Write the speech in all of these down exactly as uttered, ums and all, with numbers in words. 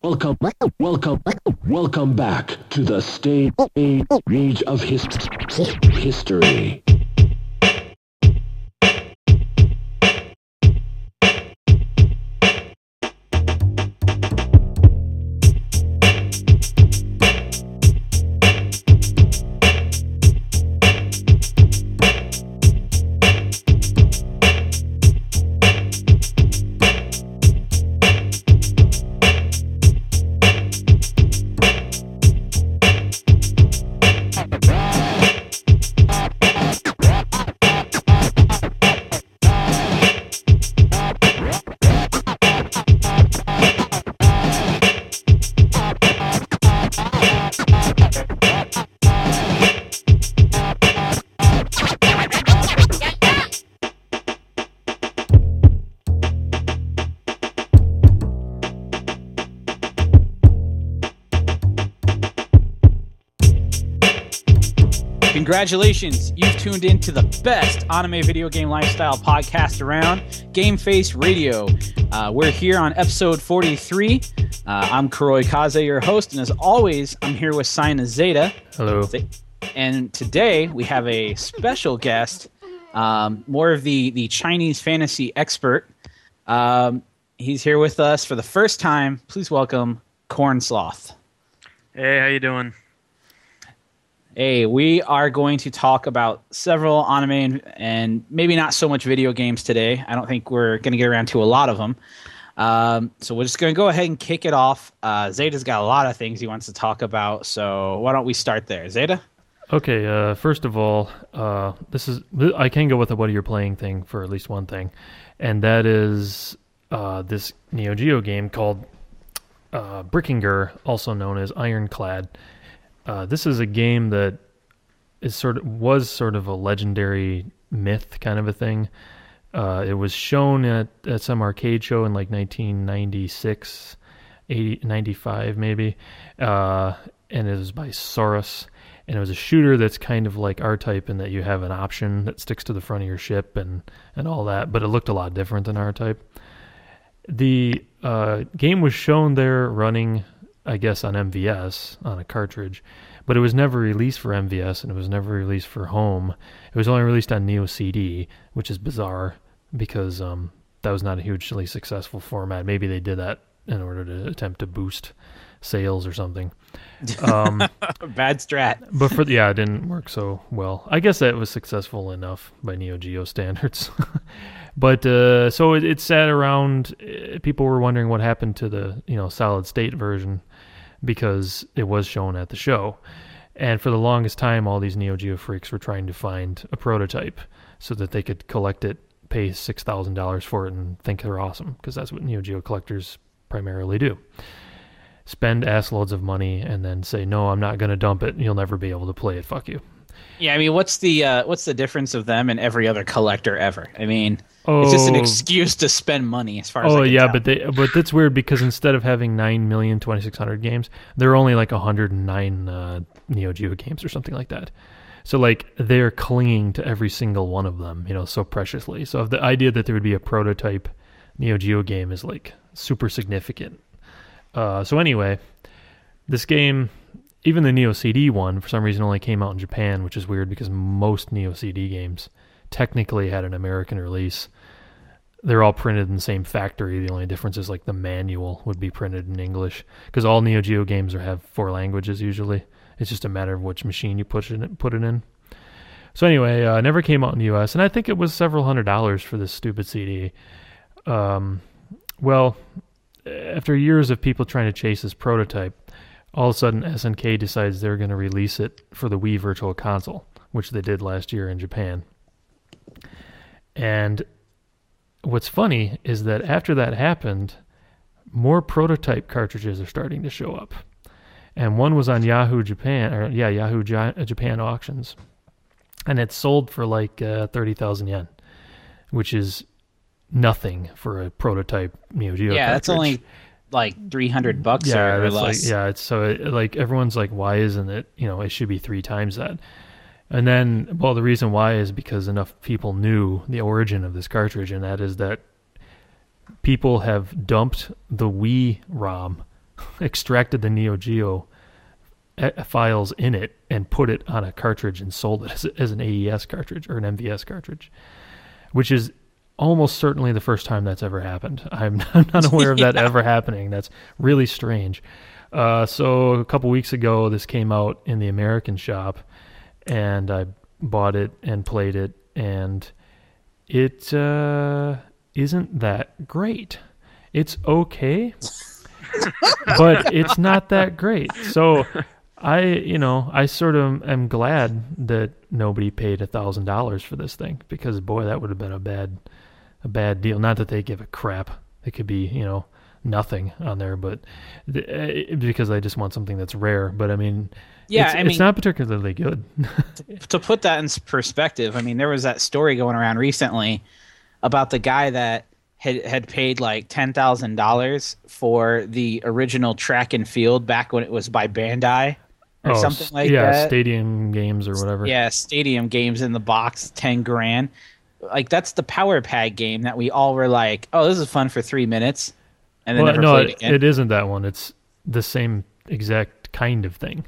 Welcome, welcome, welcome back to the stage age of his, history. Congratulations, you've tuned in to the best anime video game lifestyle podcast around, Game Face Radio. Uh, we're here on episode forty-three. Uh, I'm Kuroi Kaze, your host, and as always, I'm here with Sinazeta. Hello. And today, we have a special guest, um, more of the, the Chinese fantasy expert. Um, he's here with us for the first time. Please welcome Corn Sloth. Hey, how you doing? Hey, we are going to talk about several anime and, and maybe not so much video games today. I don't think we're going to get around to a lot of them. Um, so we're just going to go ahead and kick it off. Uh, Zeta's got a lot of things he wants to talk about, so why don't we start there? Zeta? Okay, uh, first of all, uh, this is I can go with the what you're playing thing for at least one thing, and that is uh, this Neo Geo game called uh, Brikinger, also known as Ironclad. Uh, this is a game that is sort of was sort of a legendary myth kind of a thing. Uh, it was shown at, at some arcade show in like nineteen ninety-six, eighty, ninety-five maybe, uh, and it was by Saurus. And it was a shooter that's kind of like R-Type in that you have an option that sticks to the front of your ship and, and all that, but it looked a lot different than R-Type. The uh, game was shown there running, I guess, on M V S, on a cartridge, but it was never released for M V S, and it was never released for home. It was only released on Neo C D, which is bizarre, because um, that was not a hugely successful format. Maybe they did that in order to attempt to boost sales or something. Um, Bad strat. But for yeah, it didn't work so well. I guess that was successful enough by Neo Geo standards. But uh, so it, it sat around. People were wondering what happened to the you know solid state version, because it was shown at the show. And for the longest time, all these Neo Geo freaks were trying to find a prototype so that they could collect it, pay six thousand dollars for it, and think they're awesome, because that's what Neo Geo collectors primarily do. Spend ass loads of money and then say, no, I'm not going to dump it. You'll never be able to play it. Fuck you. Yeah, I mean, what's the uh, what's the difference of them and every other collector ever? I mean, oh, it's just an excuse to spend money, as far as oh I can yeah, tell. but they but that's weird, because instead of having nine million twenty six hundred games, there are only like a hundred and nine uh, Neo Geo games or something like that. So like they're clinging to every single one of them, you know, so preciously. So if the idea that there would be a prototype Neo Geo game is like super significant. Uh, so anyway, this game. Even the Neo C D one, for some reason, only came out in Japan, which is weird because most Neo C D games technically had an American release. They're all printed in the same factory. The only difference is like the manual would be printed in English, because all Neo Geo games are, have four languages usually. It's just a matter of which machine you put it, put it in. So anyway, uh, it never came out in the U S, and I think it was several hundred dollars for this stupid C D. Um, well, after years of people trying to chase this prototype, all of a sudden, S N K decides they're going to release it for the Wii Virtual Console, which they did last year in Japan. And what's funny is that after that happened, more prototype cartridges are starting to show up. And one was on Yahoo Japan, or yeah, Yahoo Japan auctions. And it sold for like uh, thirty thousand yen, which is nothing for a prototype Neo Geo yeah, cartridge. That's only like three hundred bucks yeah, or, or less. Like, yeah, it's so it, like everyone's like, why isn't it, you know, it should be three times that. And then, well, the reason why is because enough people knew the origin of this cartridge, and that is that people have dumped the Wii ROM extracted the Neo Geo files in it and put it on a cartridge and sold it as, as an A E S cartridge or an M V S cartridge, which is almost certainly the first time that's ever happened. I'm, I'm not aware of that yeah. ever happening. That's really strange. Uh, so a couple weeks ago, this came out in the American shop, and I bought it and played it, and it uh, isn't that great. It's okay, but it's not that great. So I, you know, I sort of am glad that nobody paid a thousand dollars for this thing, because boy, that would have been a bad, a bad deal. Not that they give a crap. It could be, you know, nothing on there, but th- because I just want something that's rare. But I mean, yeah, it's, I mean, it's not particularly good. To put that in perspective, I mean, there was that story going around recently about the guy that had had paid like ten thousand dollars for the original track and field back when it was by Bandai or oh, something like yeah, that. Yeah, Stadium Games or whatever. Yeah, Stadium Games in the box, ten grand. Like, that's the Power Pad game that we all were like, "Oh, this is fun for three minutes," and then well, never no, played it again. It isn't that one. It's the same exact kind of thing.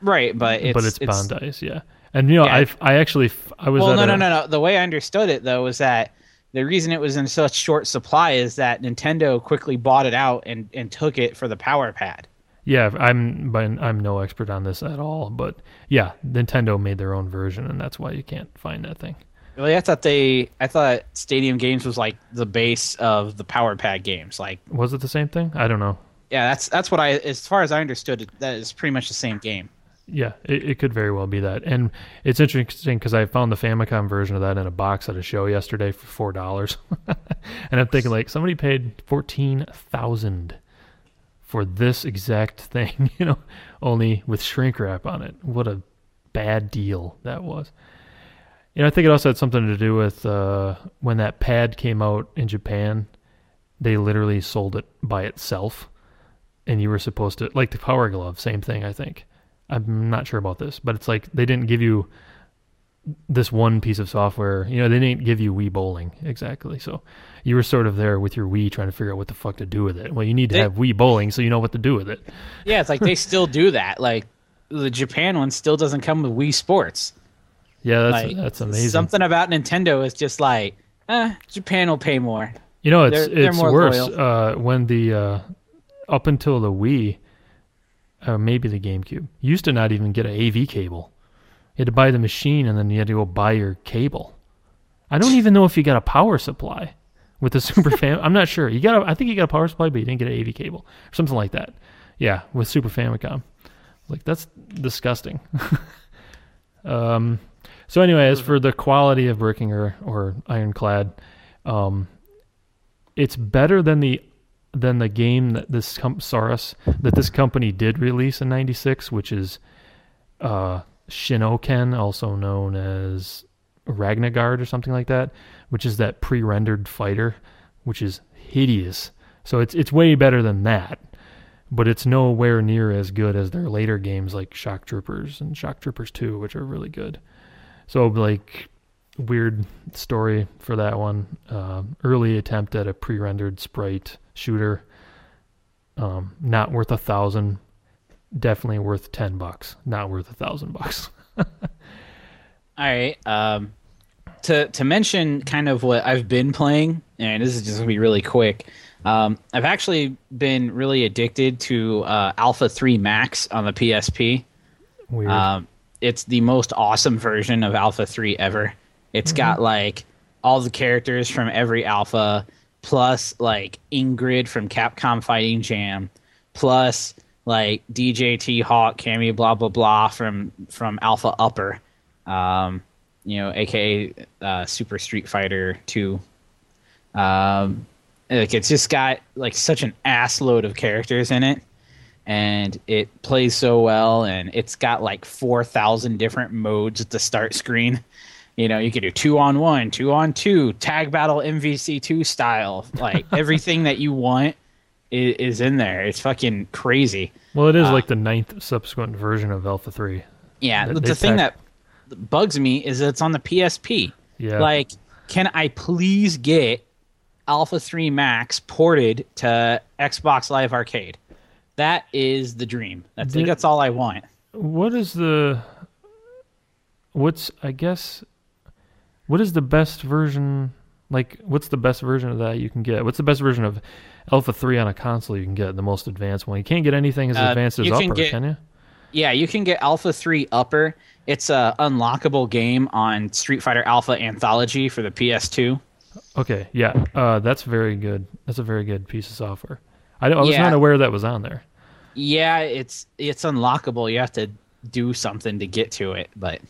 Right, but it's but it's, it's Bandai's, yeah. And you know, yeah. I I actually I was well, at no, a, no, no, no. The way I understood it though was that the reason it was in such short supply is that Nintendo quickly bought it out and, and took it for the Power Pad. Yeah, I'm I'm no expert on this at all, but yeah, Nintendo made their own version, and that's why you can't find that thing. Really, I thought they I thought Stadium Games was like the base of the Power Pad games. Like, was it the same thing? I don't know. Yeah, that's that's what I as far as I understood it, that is pretty much the same game. Yeah, it, it could very well be that. And it's interesting because I found the Famicom version of that in a box at a show yesterday for four dollars. And I'm thinking, like, somebody paid fourteen thousand dollars for this exact thing, you know, only with shrink wrap on it. What a bad deal that was. You know, I think it also had something to do with uh, when that pad came out in Japan, they literally sold it by itself. And you were supposed to, like the Power Glove, same thing, I think. I'm not sure about this, but it's like they didn't give you this one piece of software. You know, they didn't give you Wii Bowling, exactly. So you were sort of there with your Wii trying to figure out what the fuck to do with it. Well, you need to they, have Wii Bowling so you know what to do with it. Yeah, it's like they still do that. Like, the Japan one still doesn't come with Wii Sports. Yeah, that's like, that's amazing. Something about Nintendo is just like, eh, Japan will pay more. You know, it's, they're, it's they're worse. Uh, when the, uh, up until the Wii, Uh, maybe the GameCube, you used to not even get an A V cable. You had to buy the machine, and then you had to go buy your cable. I don't even know if you got a power supply with the Super Famicom. I'm not sure. You got, a, I think you got a power supply, but you didn't get an A V cable or something like that. Yeah, with Super Famicom. Like, that's disgusting. um. So anyway, as for the quality of Brikinger or Ironclad, um, it's better than the. than the game that this com- Saurus that this company did release in ninety-six, which is uh, Shinoken, also known as Ragnagard or something like that, which is that pre-rendered fighter, which is hideous. So it's it's way better than that, but it's nowhere near as good as their later games like Shock Troopers and Shock Troopers two, which are really good. So, like, weird story for that one. Uh, early attempt at a pre-rendered sprite shooter, um not worth a thousand, definitely worth ten bucks, not worth a thousand bucks. All right, um to to mention kind of what I've been playing, and this is just gonna be really quick. um I've actually been really addicted to uh Alpha three Max on the P S P. Weird. Um it's the most awesome version of Alpha three ever. It's mm-hmm. got like all the characters from every Alpha, plus like Ingrid from Capcom Fighting Jam, plus like D J T-Hawk, Cammy, blah, blah, blah from from Alpha Upper, um, you know, a k a. Uh, Super Street Fighter two. Um, like, it's just got like such an ass load of characters in it, and it plays so well, and it's got like four thousand different modes at the start screen. You know, you could do two on one, two on two, tag battle M V C two style. Like, everything that you want is, is in there. It's fucking crazy. Well, it is uh, like the ninth subsequent version of Alpha three. Yeah, they, the they thing tag... that bugs me is that it's on the P S P. Yeah. Like, can I please get Alpha three Max ported to Xbox Live Arcade? That is the dream. That's, the, I think that's all I want. What is the... What's, I guess... What is the best version... Like, what's the best version of that you can get? What's the best version of Alpha three on a console you can get, the most advanced one? You can't get anything as uh, advanced as Upper, can, get, can you? Yeah, you can get Alpha three Upper. It's an unlockable game on Street Fighter Alpha Anthology for the P S two. Okay, yeah. Uh, that's very good. That's a very good piece of software. I, I was yeah. not aware that was on there. Yeah, it's it's unlockable. You have to do something to get to it, but...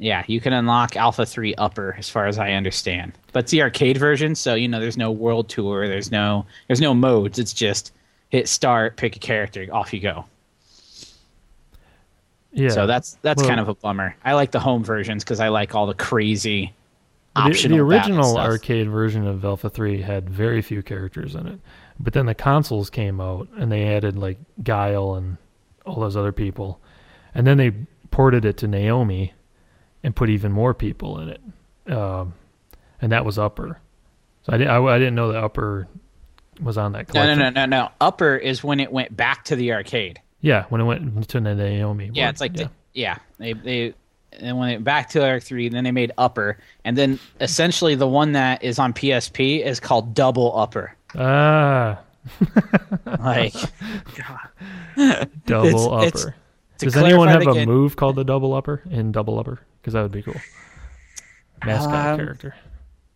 Yeah, you can unlock Alpha three Upper, as far as I understand. But it's the arcade version, so you know there's no world tour, there's no there's no modes. It's just hit start, pick a character, off you go. Yeah. So that's that's well, kind of a bummer. I like the home versions because I like all the crazy optional. The, the original arcade version of Alpha three had very few characters in it, but then the consoles came out and they added like Guile and all those other people, and then they ported it to Naomi. And put even more people in it, um, and that was Upper. So I, di I, I didn't know that Upper was on that collection. No, no, no, no, no. Upper is when it went back to the arcade. Yeah, when it went to the Naomi. Yeah, board. It's like yeah, the, yeah they they and when it went back to Arc Three, then they made Upper, and then essentially the one that is on P S P is called Double Upper. Ah, like God. Double it's, Upper. It's, Does anyone have a move called the Double Upper in Double Upper? Because that would be cool. Mascot um, character.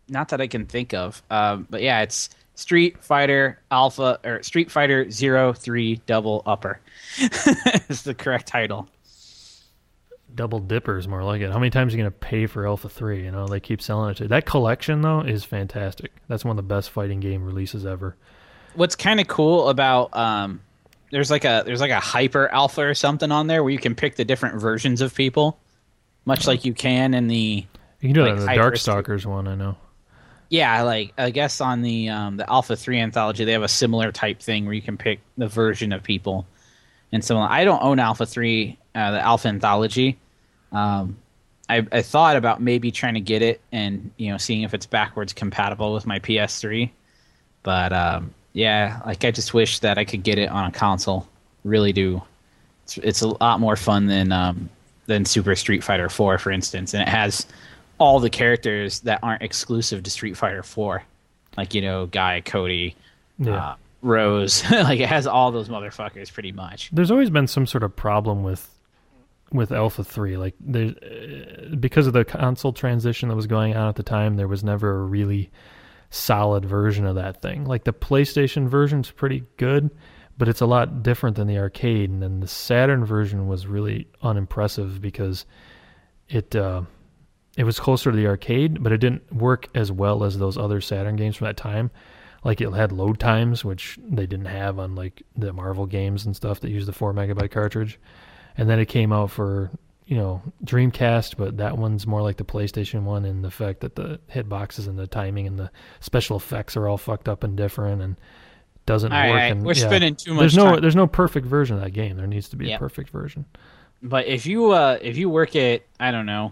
Not that I can think of. Um, but yeah, it's Street Fighter Alpha or Street Fighter zero three Double Upper. It's the correct title. Double Dipper is more like it. How many times are you going to pay for Alpha three? You know, they keep selling it to you. That collection, though, is fantastic. That's one of the best fighting game releases ever. What's kind of cool about... Um, There's like a there's like a hyper alpha or something on there where you can pick the different versions of people, much like you can in the you can do like, that in the Darkstalkers one. I know. Yeah, like I guess on the um, the Alpha three anthology they have a similar type thing where you can pick the version of people, and so I don't own Alpha three, uh, the Alpha anthology. Um, I, I thought about maybe trying to get it and you know seeing if it's backwards compatible with my P S three, but. Um, Yeah, like I just wish that I could get it on a console. Really do. It's, it's a lot more fun than um, than Super Street Fighter four, for instance, and it has all the characters that aren't exclusive to Street Fighter four, like you know, Guy, Cody, yeah. uh, Rose. Like it has all those motherfuckers pretty much. There's always been some sort of problem with with Alpha three, like there's uh, because of the console transition that was going on at the time. There was never a really solid version of that thing. Like the PlayStation version's pretty good, but it's a lot different than the arcade. And then the Saturn version was really unimpressive because it uh, it was closer to the arcade, but it didn't work as well as those other Saturn games from that time. Like it had load times, which they didn't have on like the Marvel games and stuff that used the four megabyte cartridge. And then it came out for you know, Dreamcast, but that one's more like the PlayStation one in the fact that the hitboxes and the timing and the special effects are all fucked up and different and doesn't all work. Right. And, We're yeah, spending too much there's no, time. There's no perfect version of that game. There needs to be yeah. a perfect version. But if you uh, if you work at, I don't know,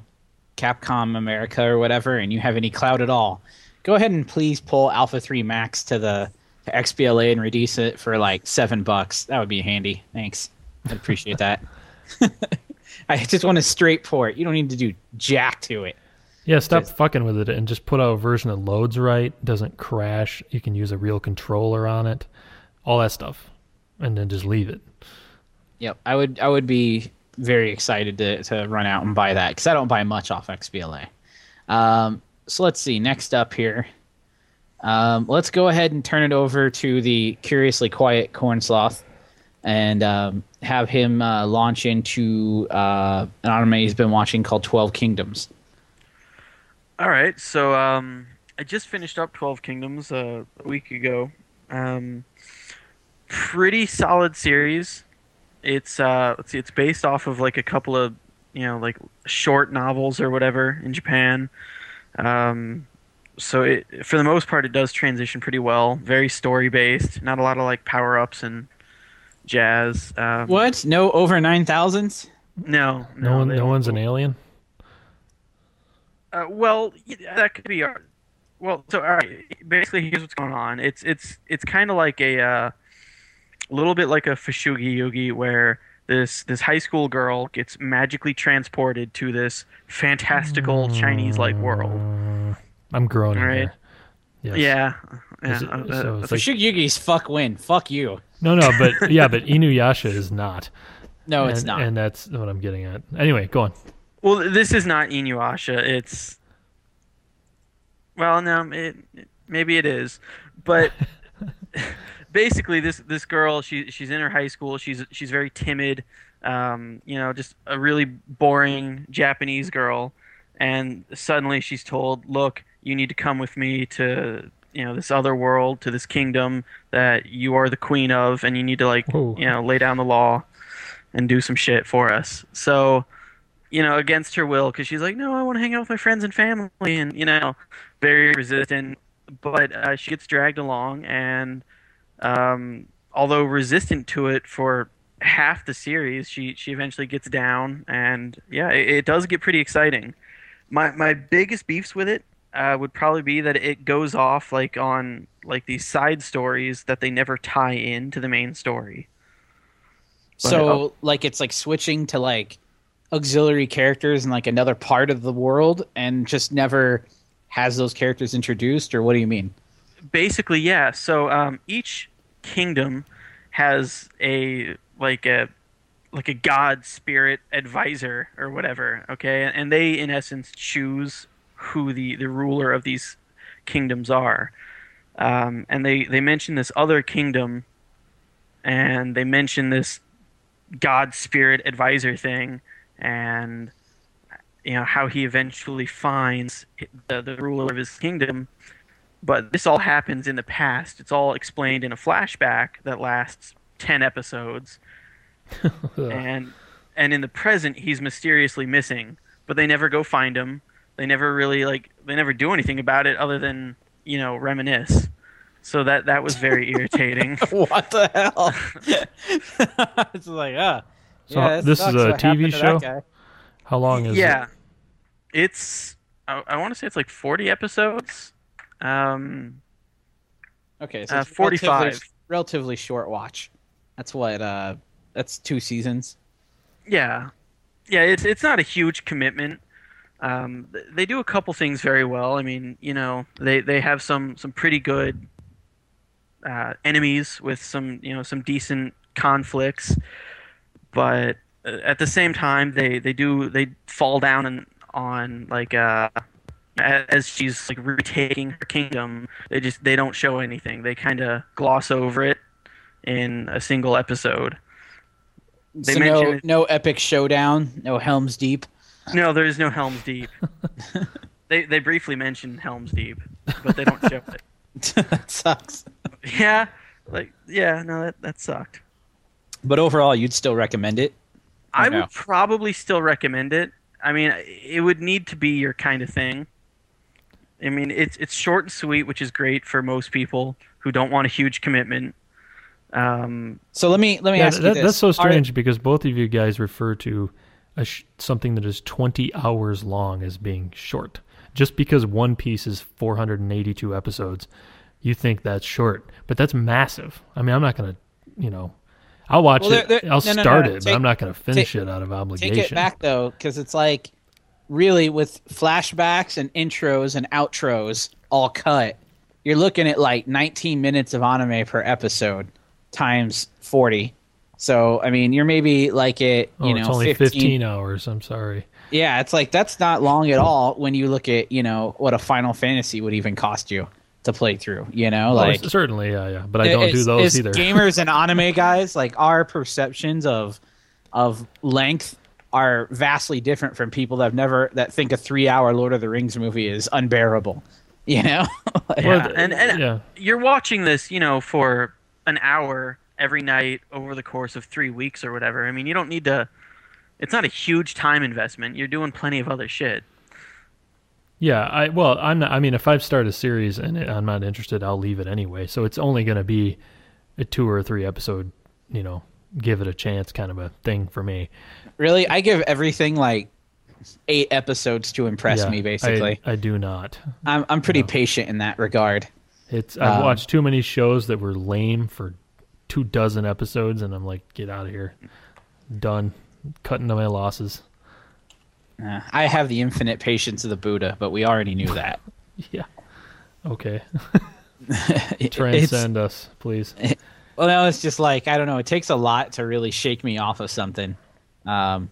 Capcom America or whatever, and you have any clout at all, go ahead and please pull Alpha three Max to the to X B L A and release it for like seven bucks. That would be handy. Thanks. I'd appreciate that. I just want a straight port. You don't need to do jack to it. Yeah, stop just, fucking with it and just put out a version that loads right, doesn't crash. You can use a real controller on it, all that stuff, and then just leave it. Yep, I would I would be very excited to, to run out and buy that because I don't buy much off X B L A. Um, so let's see, next up here. Um, let's go ahead and turn it over to the curiously quiet Corn Sloth. And um, have him uh, launch into uh, an anime he's been watching called Twelve Kingdoms. All right, so um, I just finished up Twelve Kingdoms uh, a week ago. Um, pretty solid series. It's uh, let's see, it's based off of like a couple of you know like short novels or whatever in Japan. Um, so it, for the most part, it does transition pretty well. Very story based. Not a lot of like power ups and. Jazz. Um, what? No over nine thousands? No, no, no, one, no one's an alien. Uh, well, that could be. Our, well, so all right. Basically, here's what's going on. It's it's it's kind of like a uh, a little bit like a Fushigi Yugi, where this this high school girl gets magically transported to this fantastical mm. Chinese-like world. I'm growing right? here. Yes. Yeah. yeah. It, uh, so uh, Fushigi Yugi's fuck win. Fuck you. No, no, but yeah, but Inuyasha is not. No, and, it's not. And that's what I'm getting at. Anyway, go on. Well, this is not Inuyasha. It's... Well, no, it, it, maybe it is. But... Basically, this this girl, she she's in her high school. She's she's very timid, um, you know, just a really boring Japanese girl. And suddenly, she's told, "Look, you need to come with me to you know this other world, to this kingdom that you are the queen of, and you need to like Whoa. you know lay down the law and do some shit for us." So, you know, against her will, because she's like, "No, I want to hang out with my friends and family," and you know, very resistant. But uh, she gets dragged along and. Um, although resistant to it for half the series, she, she eventually gets down, and yeah, it, it does get pretty exciting. My my biggest beefs with it uh, would probably be that it goes off like on like these side stories that they never tie in to the main story. But, so uh, like it's like switching to like auxiliary characters in like another part of the world, and just never has those characters introduced, or what do you mean? Basically, yeah. So um, each kingdom has a like a like a god spirit advisor or whatever. Okay, and they in essence choose who the, the ruler of these kingdoms are. Um, and they they mention this other kingdom, and they mention this god spirit advisor thing, and you know how he eventually finds the, the ruler of his kingdom. But this all happens in the past. It's all explained in a flashback that lasts ten episodes. and and in the present, he's mysteriously missing. But they never go find him. They never really, like, they never do anything about it other than, you know, reminisce. So that, that was very irritating. What the hell? It's like, ah. So yeah, this sucks. Is a T V show? How long is yeah. it? Yeah. It's, I, I want to say it's like forty episodes. Um. Okay, so uh, it's forty-five. Relatively, relatively short watch. That's what. Uh, that's two seasons. Yeah, yeah. It's it's not a huge commitment. Um, they do a couple things very well. I mean, you know, they they have some some pretty good uh, enemies with some you know some decent conflicts, but at the same time, they they do they fall down and on like uh. As she's like retaking her kingdom, they just they don't show anything. They kind of gloss over it in a single episode. They so no, no epic showdown, no Helm's Deep. No, there is no Helm's Deep. they they briefly mention Helm's Deep, but they don't show it. That sucks. Yeah, like yeah, no, that that sucked. But overall, you'd still recommend it. I no? would probably still recommend it. I mean, it would need to be your kind of thing. I mean, it's it's short and sweet, which is great for most people who don't want a huge commitment. Um, so let me let me yeah, ask that, you this. That's so strange Are, because both of you guys refer to a sh- something that is twenty hours long as being short. Just because One Piece is four hundred eighty-two episodes, you think that's short, but that's massive. I mean, I'm not going to, you know, I'll watch well, it. They're, they're, I'll no, start no, no. it, take, but I'm not going to finish take, it out of obligation. Take it back, though, because it's like... Really, with flashbacks and intros and outros all cut, you're looking at like nineteen minutes of anime per episode times forty. So, I mean, you're maybe like at, you oh, know, it's only fifteen hours. I'm sorry. Yeah, it's like that's not long at all when you look at, you know, what a Final Fantasy would even cost you to play through, you know? like oh, Certainly, yeah, yeah. But I don't do those either. Gamers and anime guys, like our perceptions of of length are vastly different from people that have never that think a three-hour Lord of the Rings movie is unbearable, you know. yeah. Well, and and yeah. you're watching this, you know, for an hour every night over the course of three weeks or whatever. I mean, you don't need to. It's not a huge time investment. You're doing plenty of other shit. Yeah, I well, I'm not. I mean, if I start a series and I'm not interested, I'll leave it anyway. So it's only going to be a two or three episode, you know, give it a chance kind of a thing for me. Really? I give everything like eight episodes to impress yeah, me, basically. I, I do not. I'm I'm pretty no. patient in that regard. It's I've um, watched too many shows that were lame for two dozen episodes, and I'm like, get out of here. Done. Cutting to my losses. Uh, I have the infinite patience of the Buddha, but we already knew that. Yeah. Okay. Transcend us, please. It, well, no, it's just like, I don't know. It takes a lot to really shake me off of something. Um,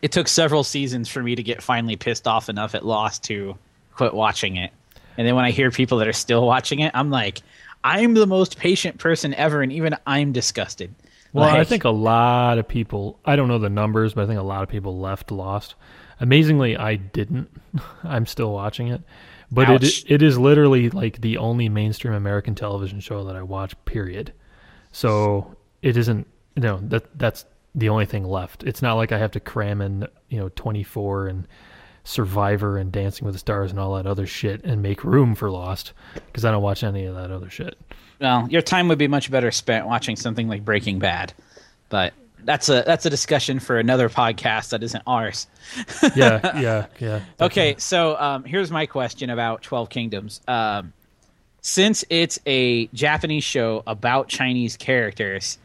it took several seasons for me to get finally pissed off enough at Lost to quit watching it. And then when I hear people that are still watching it, I'm like, I'm the most patient person ever, and even I'm disgusted. Well, like, I think a lot of people, I don't know the numbers, but I think a lot of people left Lost. Amazingly, I didn't. I'm still watching it. But it, it is literally like the only mainstream American television show that I watch, period. So it isn't, you know, that that's the only thing left. It's not like I have to cram in, you know, twenty-four and Survivor and Dancing with the Stars and all that other shit and make room for Lost, because I don't watch any of that other shit. Well, your time would be much better spent watching something like Breaking Bad, but that's a that's a discussion for another podcast that isn't ours. yeah, yeah, yeah. Definitely. Okay, so um, here's my question about Twelve Kingdoms. Um, since it's a Japanese show about Chinese characters,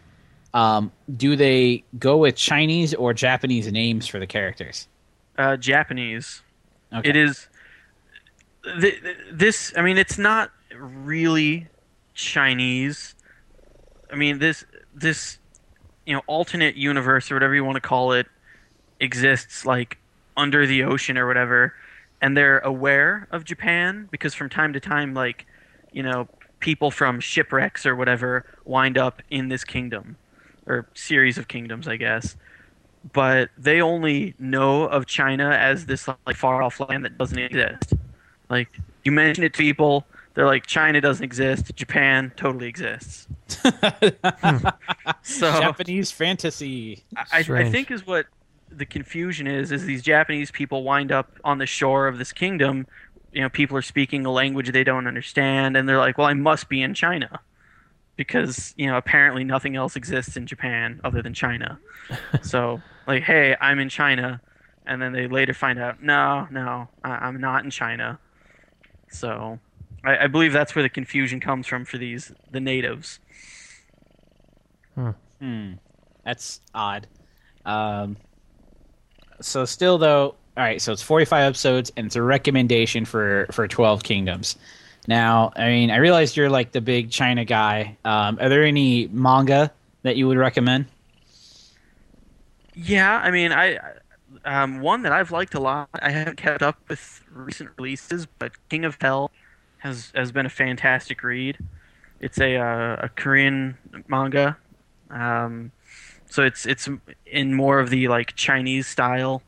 um, do they go with Chinese or Japanese names for the characters? Uh, Japanese. Okay. It is th- th- this. I mean, it's not really Chinese. I mean, this this you know alternate universe or whatever you want to call it exists like under the ocean or whatever, and they're aware of Japan because from time to time, like you know, people from shipwrecks or whatever wind up in this kingdom or series of kingdoms, I guess. But they only know of China as this like far-off land that doesn't exist. Like, you mention it to people, they're like, China doesn't exist, Japan totally exists. So, Japanese fantasy. I, I think is what the confusion is, is these Japanese people wind up on the shore of this kingdom, you know, people are speaking a language they don't understand, and they're like, well, I must be in China. Because, you know, apparently nothing else exists in Japan other than China. So, like, hey, I'm in China. And then they later find out, no, no, I- I'm not in China. So, I-, I believe that's where the confusion comes from for these, the natives. Hmm. hmm. That's odd. Um, so, still, though, all right, so it's forty-five episodes, and it's a recommendation for, for Twelve Kingdoms. Now, I mean, I realize you're like the big China guy. Um, are there any manga that you would recommend? Yeah, I mean, I um, one that I've liked a lot. I haven't kept up with recent releases, but King of Hell has has been a fantastic read. It's a uh, a Korean manga, um, so it's it's in more of the like Chinese style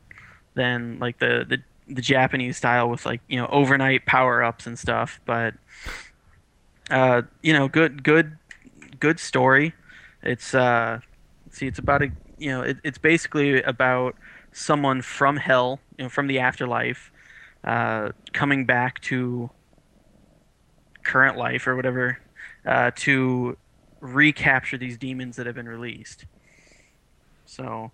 than like the the. the Japanese style with like, you know, overnight power-ups and stuff, but uh, you know, good, good, good story. It's uh, let's see, it's about a, you know, it, it's basically about someone from hell, you know, from the afterlife, uh, coming back to current life or whatever, uh, to recapture these demons that have been released. So,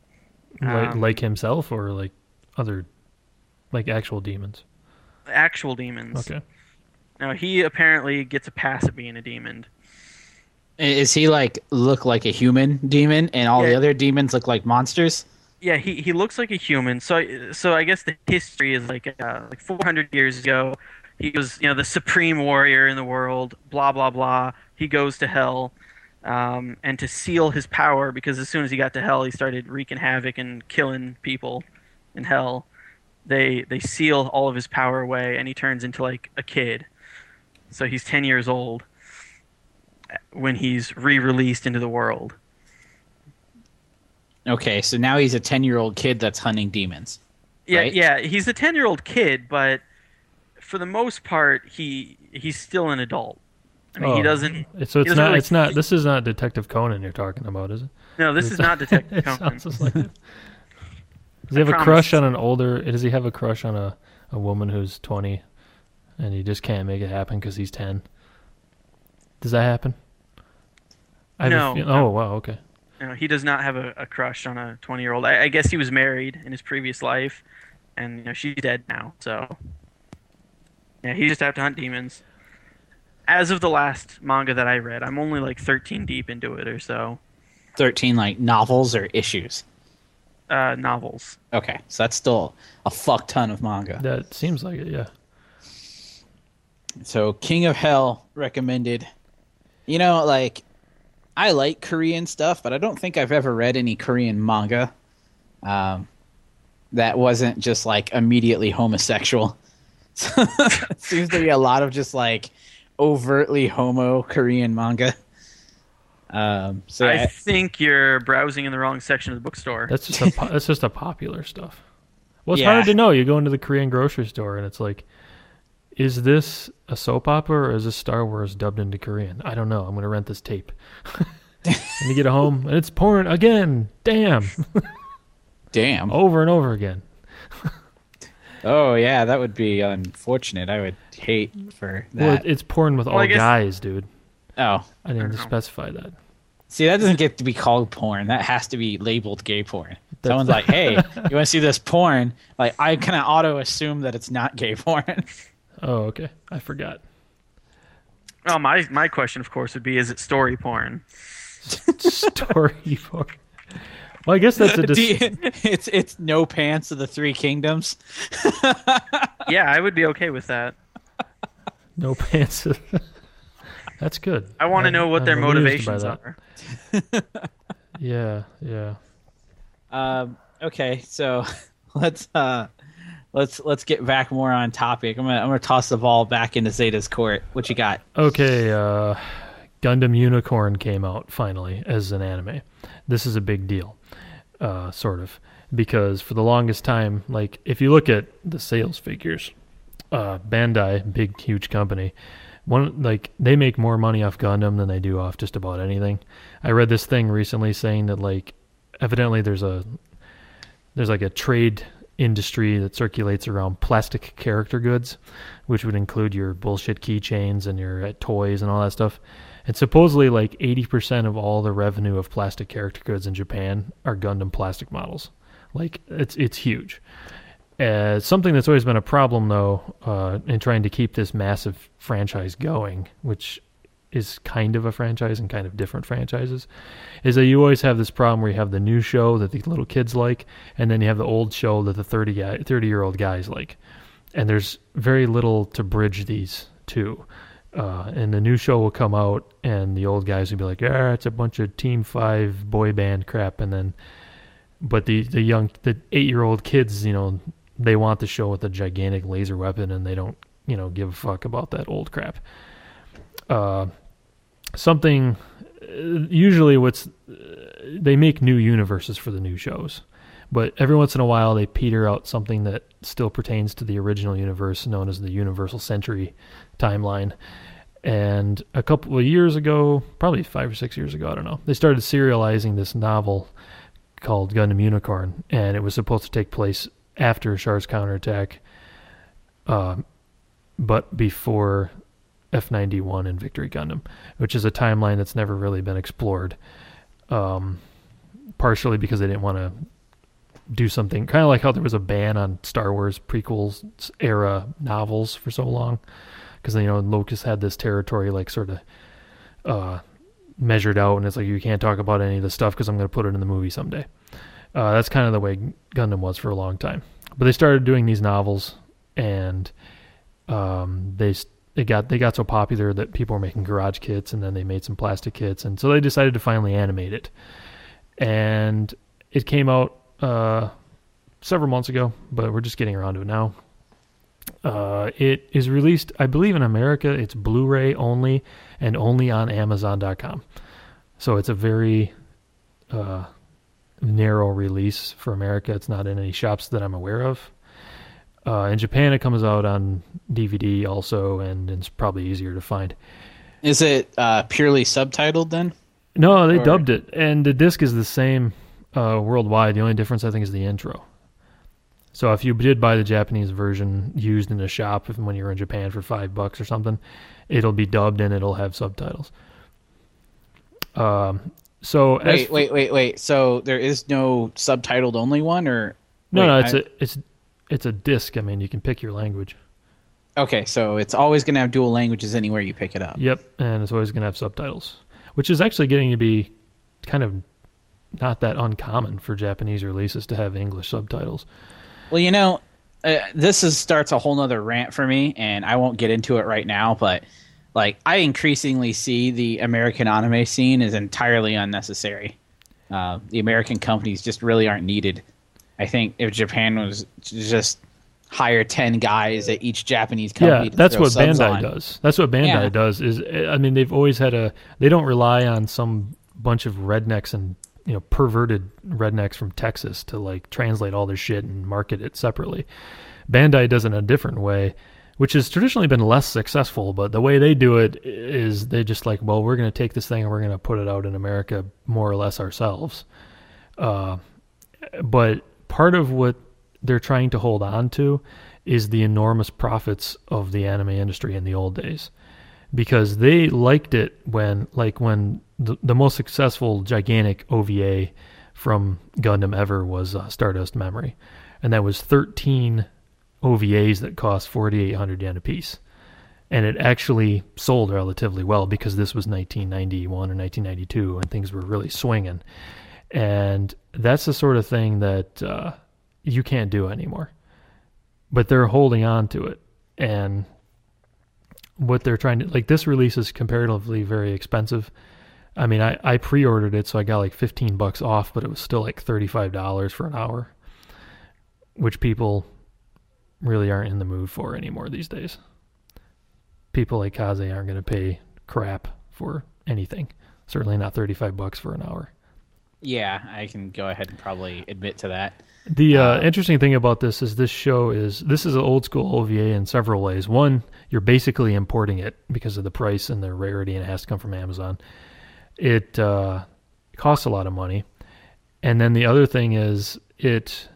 um, like, like himself or like other. Like actual demons. Actual demons. Okay. Now, he apparently gets a pass at being a demon. Is he, like, look like a human demon, and all yeah. the other demons look like monsters? Yeah, he, he looks like a human. So so I guess the history is, like, uh, like four hundred years ago, he was, you know, the supreme warrior in the world, blah, blah, blah. He goes to hell, um, and to seal his power, because as soon as he got to hell, he started wreaking havoc and killing people in hell. They they seal all of his power away, and he turns into, like, a kid. So he's ten years old when he's re-released into the world. Okay, so now he's a ten-year-old kid that's hunting demons, right? Yeah, yeah, he's a ten-year-old kid, but for the most part, he he's still an adult. I mean, oh. he doesn't... So it's doesn't not... Really, it's not. This is not Detective Conan you're talking about, is it? No, this it's, is not Detective Conan. Sounds like it. Does he have a crush on an older... Does he have a crush on a, a woman who's twenty and he just can't make it happen because he's ten? Does that happen? I no. Have a, oh, no. wow, okay. No, he does not have a, a crush on a twenty-year-old. I, I guess he was married in his previous life, and you know she's dead now, so... Yeah, he just have to hunt demons. as of the last manga that I read, I'm only like thirteen deep into it or so. Thirteen like novels or issues? Uh, novels. Okay, so that's still a fuck ton of manga. That seems like it, yeah. So King of Hell recommended. You know, like, I like Korean stuff, but I don't think I've ever read any Korean manga um, that wasn't just like immediately homosexual. It seems to be a lot of just like overtly homo Korean manga. Um, so I, I think you're browsing in the wrong section of the bookstore. That's just a, that's just a popular stuff. Well, it's yeah. hard to know. You go into the Korean grocery store and it's like, is this a soap opera or is this Star Wars dubbed into Korean? I don't know. I'm going to rent this tape. And you get home and it's porn again. Damn. Damn. Over and over again. Oh, yeah. That would be unfortunate. I would hate for that. Well, it's porn with well, all guess... guys, dude. Oh. I didn't I specify that. See, that doesn't get to be called porn. That has to be labeled gay porn. That's Someone's like, hey, you want to see this porn? Like, I kind of auto-assume that it's not gay porn. Oh, okay. I forgot. Well, my, my question, of course, would be, is it story porn? Story porn. Well, I guess that's a... Dis- you, it's, it's no pants of the Three Kingdoms. Yeah, I would be okay with that. No pants. Of- that's good. I want to know what I'm their motivations are. Yeah, yeah. Um, okay, so let's... Uh, Let's let's get back more on topic. I'm gonna I'm gonna toss the ball back into Zeta's court. What you got? Okay, uh, Gundam Unicorn came out finally as an anime. This is a big deal, uh, sort of, because for the longest time, like if you look at the sales figures, uh, Bandai, big huge company, one like they make more money off Gundam than they do off just about anything. I read this thing recently saying that like evidently there's a there's like a trade industry that circulates around plastic character goods, which would include your bullshit keychains and your uh, toys and all that stuff. And supposedly like eighty percent of all the revenue of plastic character goods in Japan are Gundam plastic models. Like it's it's huge. Uh, something that's always been a problem though uh, in trying to keep this massive franchise going, which is kind of a franchise and kind of different franchises, is that you always have this problem where you have the new show that the little kids like, and then you have the old show that the thirty guy, thirty year old guys like. And there's very little to bridge these two. Uh, and the new show will come out and the old guys will be like, ah, it's a bunch of Team five boy band crap. And then, but the, the young, the eight year old kids, you know, they want the show with a gigantic laser weapon and they don't, you know, give a fuck about that old crap. Uh, something usually what's they make new universes for the new shows, but every once in a while they peter out something that still pertains to the original universe known as the Universal Century timeline. And a couple of years ago, probably five or six years ago, I don't know, they started serializing this novel called Gundam Unicorn, and it was supposed to take place after Char's Counterattack, uh, but before F ninety-one and Victory Gundam, which is a timeline that's never really been explored, um, partially because they didn't want to do something kind of like how there was a ban on Star Wars prequels era novels for so long, because you know Locust had this territory like sort of uh, measured out, and it's like you can't talk about any of this stuff because I'm going to put it in the movie someday. Uh, that's kind of the way Gundam was for a long time. But they started doing these novels, and um, they. St- They got they got so popular that people were making garage kits, and then they made some plastic kits, and so they decided to finally animate it. And it came out uh, several months ago, but we're just getting around to it now. Uh, it is released, I believe, in America. It's Blu-ray only and only on Amazon dot com. So it's a very uh, narrow release for America. It's not in any shops that I'm aware of. Uh, in Japan, it comes out on D V D also, and it's probably easier to find. Is it uh, purely subtitled then? No, they or... dubbed it, and the disc is the same uh, worldwide. The only difference, I think, is the intro. So if you did buy the Japanese version used in a shop if, when you were in Japan for five bucks or something, it'll be dubbed and it'll have subtitles. Um. So wait, f- wait, wait, wait. So there is no subtitled only one, or no, wait, no, it's I... a, it's. It's a disc. I mean, you can pick your language. Okay, so it's always going to have dual languages anywhere you pick it up. Yep, and it's always going to have subtitles, which is actually getting to be kind of not that uncommon for Japanese releases to have English subtitles. Well, you know, uh, this is starts a whole nother rant for me, and I won't get into it right now, but like I increasingly see the American anime scene is entirely unnecessary. Uh, the American companies just really aren't needed. I think if Japan was just... hire ten guys at each Japanese company. Yeah, to that's what Bandai on. does. That's what Bandai yeah. does. Is I mean, they've always had a. They don't rely on some bunch of rednecks and you know perverted rednecks from Texas to like translate all their shit and market it separately. Bandai does it in a different way, which has traditionally been less successful. But the way they do it is they just like, well, we're going to take this thing and we're going to put it out in America more or less ourselves. Uh, but part of what they're trying to hold on to is the enormous profits of the anime industry in the old days, because they liked it when like when the, the most successful gigantic O V A from Gundam ever was uh, Stardust Memory, and that was thirteen O V As that cost forty-eight hundred yen a piece, and it actually sold relatively well because this was nineteen ninety-one or nineteen ninety-two and things were really swinging, and that's the sort of thing that uh you can't do anymore, but they're holding on to it. And what they're trying to, like, this release is comparatively very expensive. I mean, I, I pre-ordered it, so I got like fifteen bucks off, but it was still like thirty-five dollars for an hour, which people really aren't in the mood for anymore these days. People like Kaze aren't going to pay crap for anything. Certainly not thirty-five bucks for an hour. Yeah, I can go ahead and probably admit to that. The uh, interesting thing about this is this show is, this is an old school O V A in several ways. One, you're basically importing it because of the price and the rarity, and it has to come from Amazon. It uh, costs a lot of money. And then the other thing is it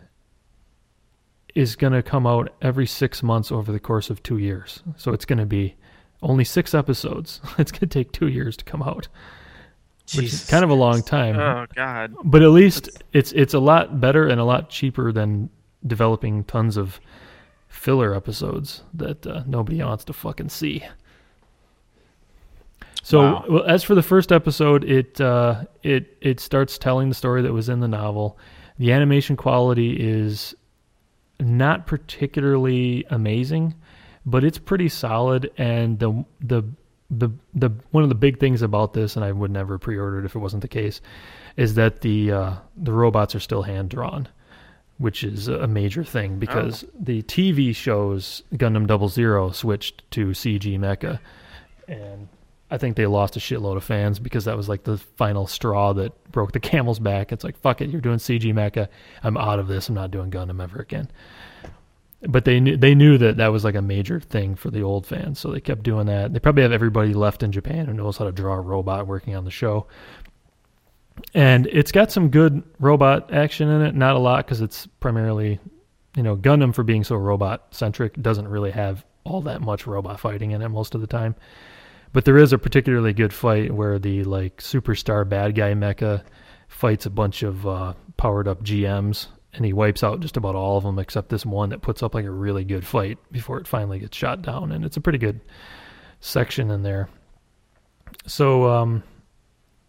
is going to come out every six months over the course of two years. So it's going to be only six episodes. It's going to take two years to come out. Which Jesus is kind of a long time. Oh, God. But at least it's it's a lot better and a lot cheaper than developing tons of filler episodes that uh, nobody wants to fucking see. So wow. Well, as for the first episode, it uh, it it starts telling the story that was in the novel. The animation quality is not particularly amazing, but it's pretty solid, and the the The the one of the big things about this, and I would never pre-order it if it wasn't the case, is that the uh, the robots are still hand-drawn, which is a major thing because oh. the T V shows Gundam Double Zero switched to C G mecha, and I think they lost a shitload of fans because that was like the final straw that broke the camel's back. It's like, fuck it, you're doing C G mecha. I'm out of this. I'm not doing Gundam ever again. But they knew, they knew that that was like a major thing for the old fans, so they kept doing that. They probably have everybody left in Japan who knows how to draw a robot working on the show. And it's got some good robot action in it, not a lot because it's primarily, you know, Gundam for being so robot-centric doesn't really have all that much robot fighting in it most of the time. But there is a particularly good fight where the like superstar bad guy mecha fights a bunch of uh, powered-up G Ms. And he wipes out just about all of them except this one that puts up like a really good fight before it finally gets shot down. And it's a pretty good section in there. So um,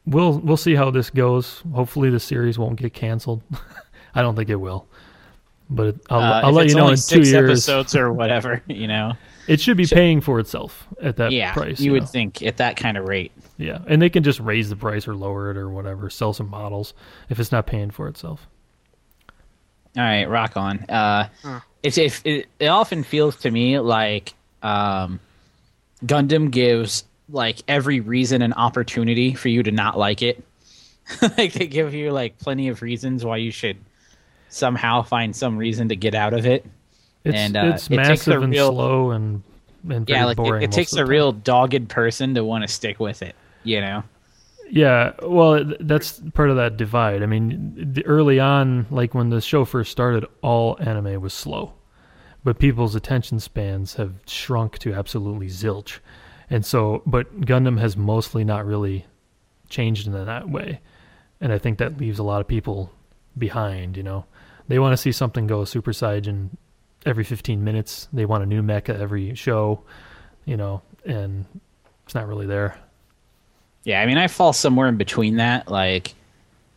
we'll we'll see how this goes. Hopefully the series won't get canceled. I don't think it will. But I'll, uh, I'll let you know in two years. Six episodes or whatever, you know. It should be should... paying for itself at that yeah, price. You, you would know? think at that kind of rate. Yeah, and they can just raise the price or lower it or whatever, sell some models if it's not paying for itself. All right, rock on. Uh, huh. It's if it, it often feels to me like um, Gundam gives like every reason an opportunity for you to not like it. Like they give you like plenty of reasons why you should somehow find some reason to get out of it. It's, and uh, it's it massive takes and real, slow and and yeah, like boring. It, it takes a time. real dogged person to want to stick with it. You know. Yeah, well, that's part of that divide. I mean, early on, like when the show first started, all anime was slow. But people's attention spans have shrunk to absolutely zilch. And so, but Gundam has mostly not really changed in that way. And I think that leaves a lot of people behind, you know. They want to see something go Super Saiyan every fifteen minutes. They want a new mecha every show, you know, and it's not really there. Yeah, I mean, I fall somewhere in between that. Like,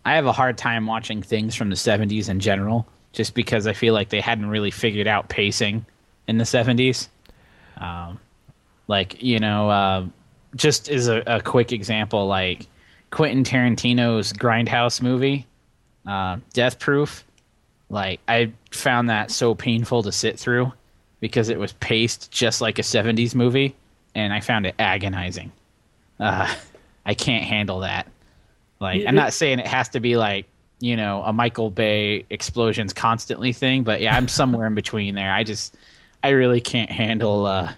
I have a hard time watching things from the seventies in general, just because I feel like they hadn't really figured out pacing in the seventies. Um, like, you know, uh, just as a, a quick example, like Quentin Tarantino's Grindhouse movie, uh, Death Proof, like, I found that so painful to sit through because it was paced just like a seventies movie, and I found it agonizing. Uh, I can't handle that. Like, I'm not saying it has to be like, you know, a Michael Bay explosions constantly thing, but yeah, I'm somewhere in between there. I just, I really can't handle uh,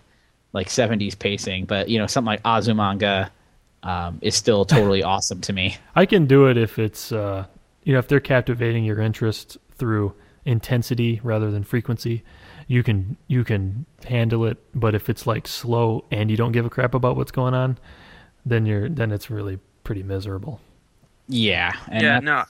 like seventies pacing, but you know, something like Azumanga um, is still totally awesome to me. I can do it if it's, uh, you know, if they're captivating your interest through intensity rather than frequency, you can you can handle it. But if it's like slow and you don't give a crap about what's going on, then you're then it's really pretty miserable. Yeah. And yeah. No.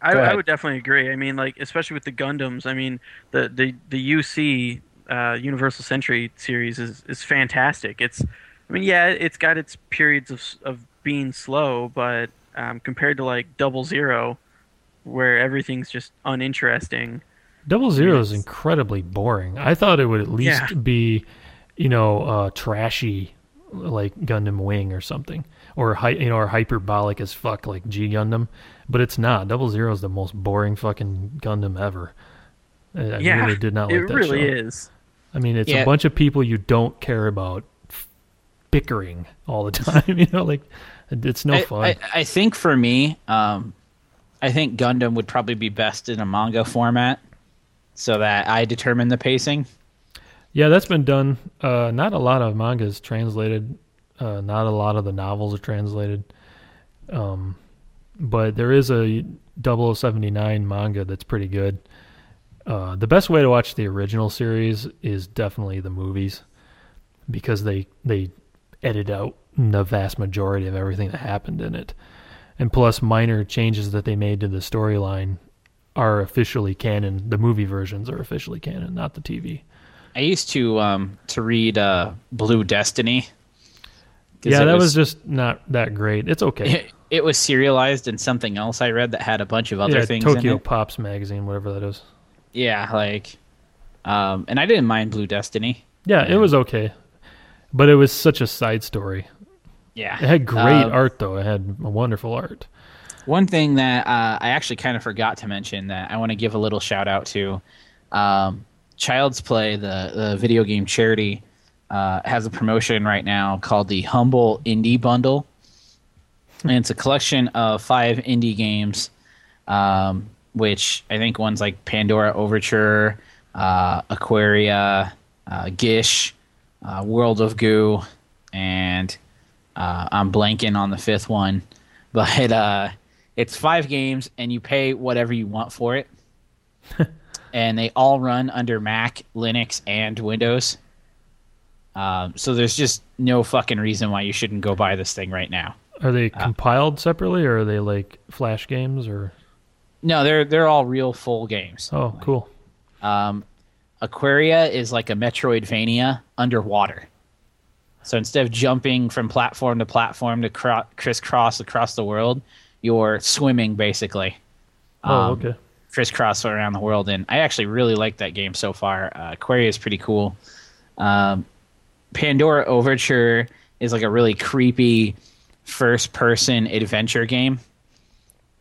I, I would definitely agree. I mean, like, especially with the Gundams. I mean, the the the U C uh, Universal Century series is is fantastic. It's, I mean, yeah, it's got its periods of of being slow, but um, compared to like Double Zero, where everything's just uninteresting. Double Zero is incredibly boring. I thought it would at least yeah. be, you know, uh, trashy, like Gundam Wing or something, or you know, or hyperbolic as fuck like G Gundam, but it's not. Double Zero is the most boring fucking Gundam ever. I yeah, really did not like it that really show. Is. I mean, it's yeah. a bunch of people you don't care about bickering all the time. You know, like, it's no I, fun. I, I think for me, um, I think Gundam would probably be best in a manga format, so that I determine the pacing. Yeah, that's been done. Uh, not a lot of manga is translated. Uh, not a lot of the novels are translated. Um, but there is a double oh seventy-nine manga that's pretty good. Uh, the best way to watch the original series is definitely the movies, because they they edit out the vast majority of everything that happened in it. And plus, minor changes that they made to the storyline are officially canon. The movie versions are officially canon, not the T V. I used to um, to read uh, Blue Destiny. Yeah, that was, was just not that great. It's okay. It, it was serialized in something else I read that had a bunch of other yeah, things Tokyo in it. Pops magazine, whatever that is. Yeah, like, um, and I didn't mind Blue Destiny. Yeah, it was okay, but it was such a side story. Yeah, it had great um, art though. It had wonderful art. One thing that uh, I actually kind of forgot to mention that I want to give a little shout out to. Um, Child's Play, the, the video game charity, uh, has a promotion right now called the Humble Indie Bundle. And it's a collection of five indie games, um, which I think ones like Pandora Overture, uh, Aquaria, uh, Gish, uh, World of Goo, and uh, I'm blanking on the fifth one. But uh, it's five games, and you pay whatever you want for it. And they all run under Mac, Linux, and Windows. Um, so there's just no fucking reason why you shouldn't go buy this thing right now. Are they uh, compiled separately, or are they like Flash games, or? No, they're they're all real full games. Oh, like, cool. Um, Aquaria is like a Metroidvania underwater. So instead of jumping from platform to platform to cro- crisscross across the world, you're swimming basically. Oh, um, okay. Crisscross around the world, and I actually really like that game so far. Uh, Aquaria is pretty cool. Um, Pandora Overture is like a really creepy first-person adventure game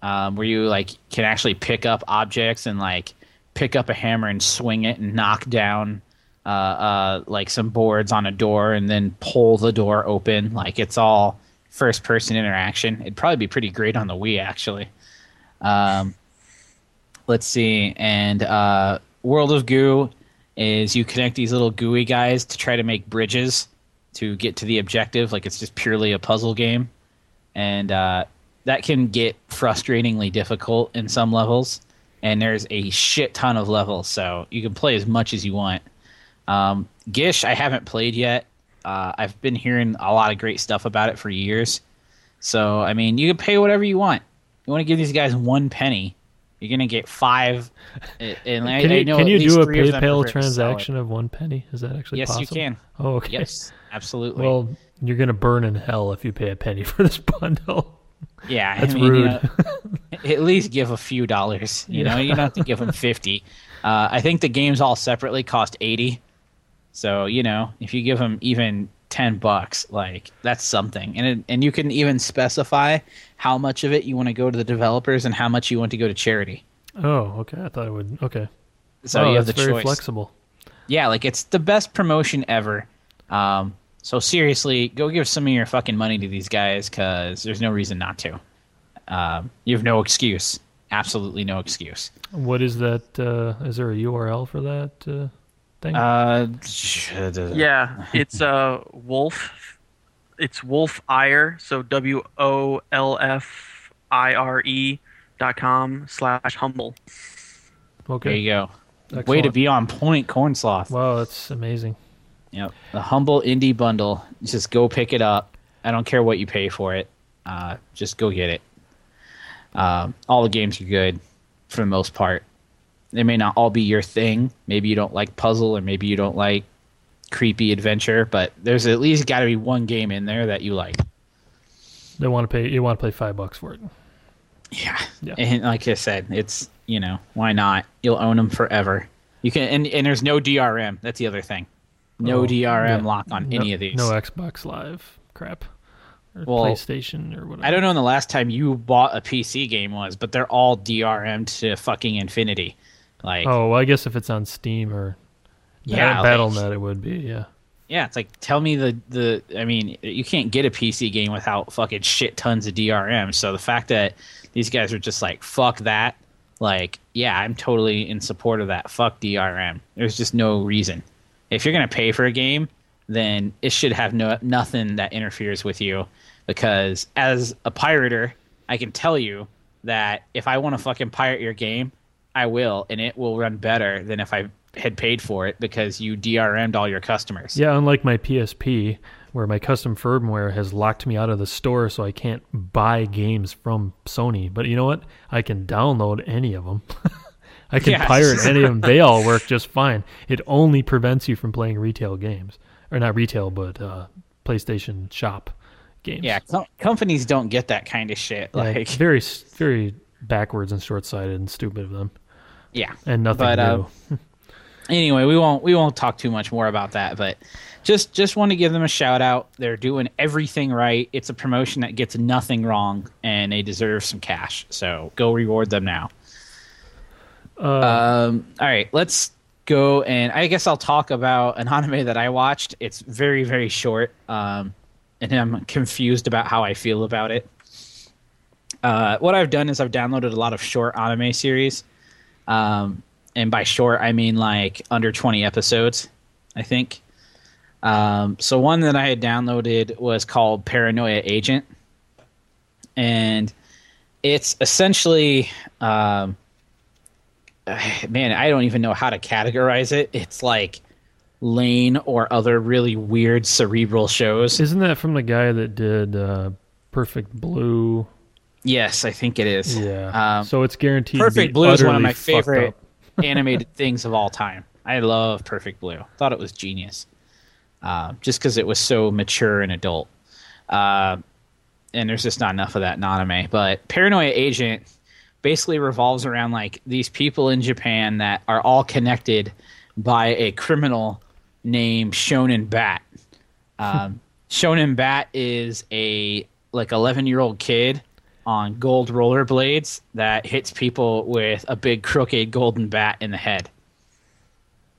um, where you like can actually pick up objects and like pick up a hammer and swing it and knock down uh, uh, like some boards on a door and then pull the door open. Like, it's all first-person interaction. It'd probably be pretty great on the Wii, actually. Um, Let's see, and uh, World of Goo is you connect these little gooey guys to try to make bridges to get to the objective. Like, it's just purely a puzzle game, and uh, that can get frustratingly difficult in some levels, and there's a shit ton of levels, so you can play as much as you want. Um, Gish, I haven't played yet. Uh, I've been hearing a lot of great stuff about it for years, so, I mean, you can pay whatever you want. You want to give these guys one penny, You're gonna get five. And can I, you, I know can you do a PayPal of transaction of one penny? Is that actually yes, possible? Yes, you can. Oh, okay. Yes, absolutely. Well, you're gonna burn in hell if you pay a penny for this bundle. Yeah, that's I mean, rude. You know, at least give a few dollars. You yeah. know, you don't have to give them fifty. Uh, I think the games all separately cost eighty. So you know, if you give them even ten bucks, like that's something. And it, and you can even specify how much of it you want to go to the developers and how much you want to go to charity. Oh, okay. I thought it would. Okay. So oh, you have that's the very choice. Flexible. Yeah, like it's the best promotion ever. Um, so seriously, go give some of your fucking money to these guys because there's no reason not to. Um, you have no excuse. Absolutely no excuse. What is that? Uh, is there a U R L for that uh, thing? Uh, yeah, it's uh, Wolf. It's Wolf Ire, so W O L F I R E dot com slash humble. Okay, there you go. Excellent. Way to be on point, Corn Sloth. Wow, that's amazing. Yep, the humble indie bundle. Just go pick it up. I don't care what you pay for it. Uh, just go get it. Um, all the games are good for the most part. They may not all be your thing. Maybe you don't like puzzle, or maybe you don't like creepy adventure, but there's at least got to be one game in there that you like. They want to pay. You want to play five bucks for it. Yeah. yeah, and like I said, it's you know why not? You'll own them forever. You can, and, and there's no D R M. That's the other thing. No oh, D R M yeah. lock on no, any of these. No Xbox Live crap. Or well, PlayStation or whatever. I don't know when the last time you bought a P C game was, but they're all D R M to fucking infinity. Like oh, well, I guess if it's on Steam or. Yeah, Battle.net like, it would be, yeah. Yeah, it's like, tell me the, the... I mean, you can't get a P C game without fucking shit tons of D R M, so the fact that these guys are just like, fuck that, like, yeah, I'm totally in support of that. Fuck D R M. There's just no reason. If you're going to pay for a game, then it should have no nothing that interferes with you, because as a pirater, I can tell you that if I want to fucking pirate your game, I will, and it will run better than if I... had paid for it because you D R M'd all your customers. Yeah, unlike my P S P, where my custom firmware has locked me out of the store so I can't buy games from Sony. But you know what? I can download any of them. I can yes. pirate any of them. They all work just fine. It only prevents you from playing retail games. Or not retail, but uh, PlayStation Shop games. Yeah, com companies don't get that kind of shit. Like, like Very very backwards and short-sighted and stupid of them. Yeah. And nothing but, new. Uh, Anyway, we won't we won't talk too much more about that, but just just want to give them a shout out. They're doing everything right. It's a promotion that gets nothing wrong, and they deserve some cash. So go reward them now. Uh, um, all right, let's go, and I guess I'll talk about an anime that I watched. It's very very short, um, and I'm confused about how I feel about it. Uh, what I've done is I've downloaded a lot of short anime series. Um, And by short, I mean like under twenty episodes, I think. Um, so one that I had downloaded was called Paranoia Agent. And it's essentially... Um, man, I don't even know how to categorize it. It's like Lane or other really weird cerebral shows. Isn't that from the guy that did uh, Perfect Blue? Yes, I think it is. Yeah. Um, so it's guaranteed to be utterly fucked up. Perfect Blue is one of my favorite... animated things of all time. I love Perfect Blue. Thought it was genius, uh, just because it was so mature and adult. Uh, and there's just not enough of that in anime. But Paranoia Agent basically revolves around like these people in Japan that are all connected by a criminal named Shonen Bat. Um, Shonen Bat is a like eleven year old kid on gold rollerblades that hits people with a big crooked golden bat in the head.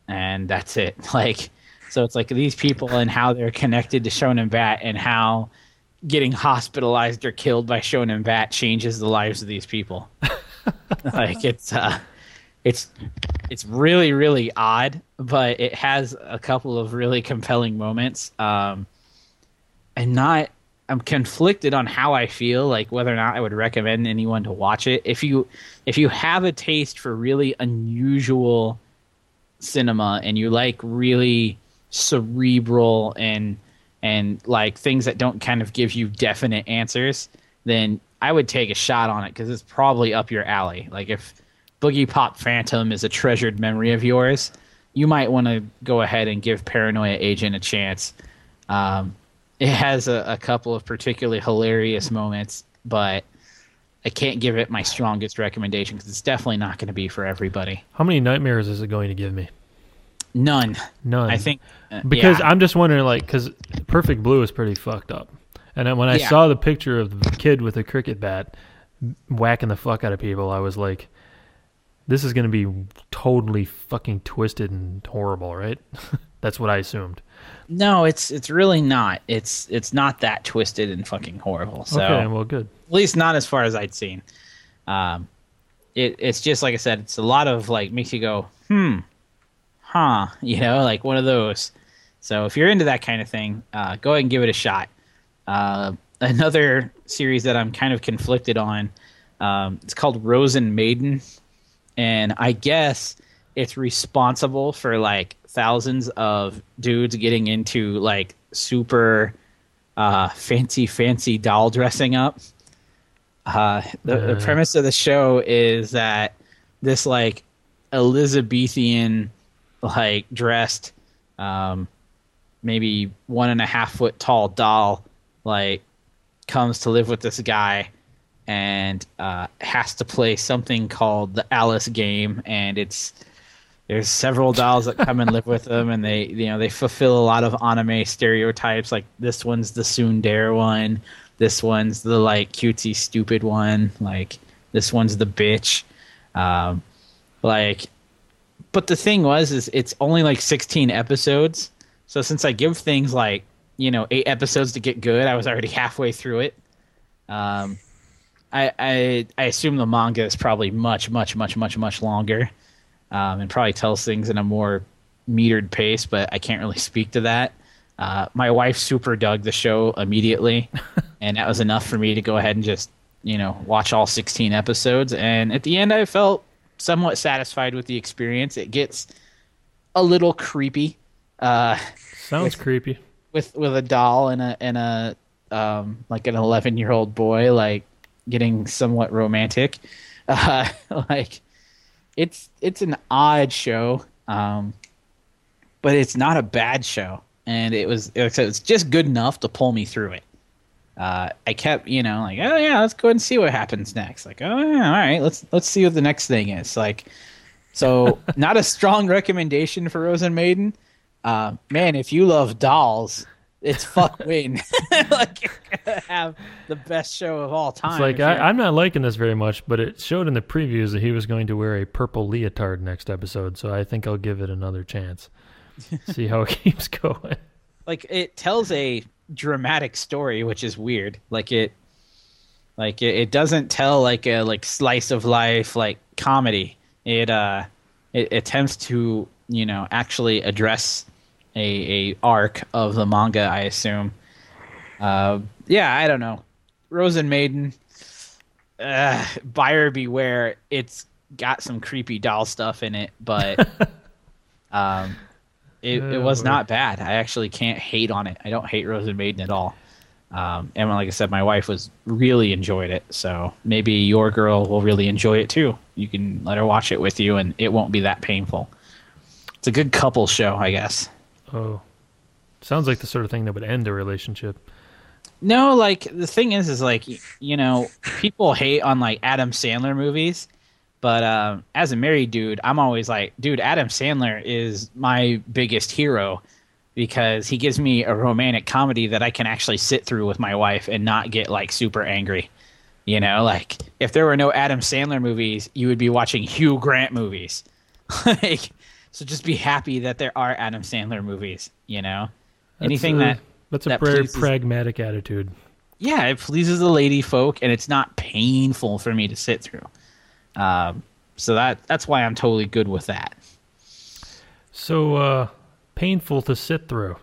And that's it. Like, so it's like these people and how they're connected to Shonen Bat and how getting hospitalized or killed by Shonen Bat changes the lives of these people. Like it's, uh, it's, it's really, really odd, but it has a couple of really compelling moments. Um, and not, I'm conflicted on how I feel, like whether or not I would recommend anyone to watch it. If you if you have a taste for really unusual cinema and you like really cerebral and and like things that don't kind of give you definite answers, then I would take a shot on it because it's probably up your alley. Like if Boogie Pop Phantom is a treasured memory of yours, you might want to go ahead and give Paranoia Agent a chance. Um, it has a, a couple of particularly hilarious moments, but I can't give it my strongest recommendation because it's definitely not going to be for everybody. How many nightmares is it going to give me? None. None. I think uh, because yeah. I'm just wondering, like, because Perfect Blue is pretty fucked up, and when I yeah. saw the picture of the kid with a cricket bat whacking the fuck out of people, I was like, this is going to be totally fucking twisted and horrible, right? That's what I assumed. No, it's it's really not. It's it's not that twisted and fucking horrible. So, okay, well, good. At least not as far as I'd seen. Um, it it's just like I said. It's a lot of like makes you go hmm. huh, you know, like one of those. So if you're into that kind of thing, uh, go ahead and give it a shot. Uh, another series that I'm kind of conflicted on, um, it's called Rozen Maiden, and I guess it's responsible for, like, thousands of dudes getting into, like, super uh, fancy, fancy doll dressing up. Uh, the, uh. the premise of the show is that this, like, Elizabethan... like dressed um maybe one and a half foot tall doll like comes to live with this guy and uh has to play something called the Alice game, and it's there's several dolls that come and live with them, and they you know they fulfill a lot of anime stereotypes, like this one's the tsundere one, this one's the like cutesy stupid one, like this one's the bitch. Um like But the thing was, is it's only like sixteen episodes. So since I give things like, you know, eight episodes to get good, I was already halfway through it. Um, I, I I assume the manga is probably much, much, much, much, much longer, um, and probably tells things in a more metered pace. But I can't really speak to that. Uh, my wife super dug the show immediately, and that was enough for me to go ahead and just, you know, watch all sixteen episodes. And at the end, I felt somewhat satisfied with the experience. It gets a little creepy. Uh, Sounds with, creepy. With with a doll and a and a um, like an eleven year old boy like getting somewhat romantic. Uh, like it's it's an odd show, um, but it's not a bad show. And it was it's just good enough to pull me through it. Uh, I kept, you know, like, oh yeah, let's go ahead and see what happens next. Like, oh yeah, all right, let's let's see what the next thing is. Like, so not a strong recommendation for Rozen Maiden. Uh, man, if you love dolls, it's fuck win. Like, you're gonna have the best show of all time. It's like I, I'm not liking this very much, but it showed in the previews that he was going to wear a purple leotard next episode, so I think I'll give it another chance. See how it keeps going. Like, it tells a dramatic story, which is weird. Like it, like it, it doesn't tell like a like slice of life like comedy. It uh, it attempts to you know actually address a a arc of the manga, I assume. Uh, yeah, I don't know. Rozen Maiden, uh, buyer beware. It's got some creepy doll stuff in it, but um. It, it was not bad. I actually can't hate on it. I don't hate Rozen Maiden at all. Um, and like I said, my wife was really enjoyed it. So maybe your girl will really enjoy it too. You can let her watch it with you, and it won't be that painful. It's a good couple show, I guess. Oh, sounds like the sort of thing that would end a relationship. No, like the thing is, is like you know, people hate on like Adam Sandler movies. But um, as a married dude, I'm always like, dude, Adam Sandler is my biggest hero because he gives me a romantic comedy that I can actually sit through with my wife and not get like super angry. You know, like if there were no Adam Sandler movies, you would be watching Hugh Grant movies. Like, so just be happy that there are Adam Sandler movies, you know, that's anything a, that that's that a very pragmatic attitude. Yeah, it pleases the lady folk and it's not painful for me to sit through. Um, so that that's why I'm totally good with that. So uh, painful to sit through.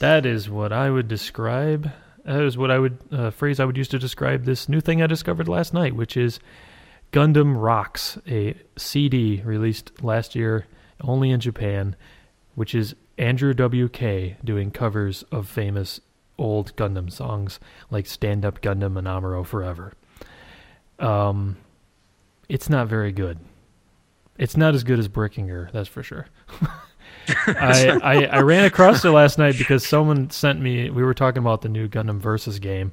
That is what I would describe. That is what I would uh, phrase I would use to describe this new thing I discovered last night, which is Gundam Rocks, a C D released last year only in Japan, which is Andrew W K doing covers of famous old Gundam songs like Stand Up Gundam and Amuro Forever. Um. It's not very good. it's not as good as Brikinger, that's for sure. I, I, I ran across it last night because someone sent me, we were talking about the new Gundam Versus game,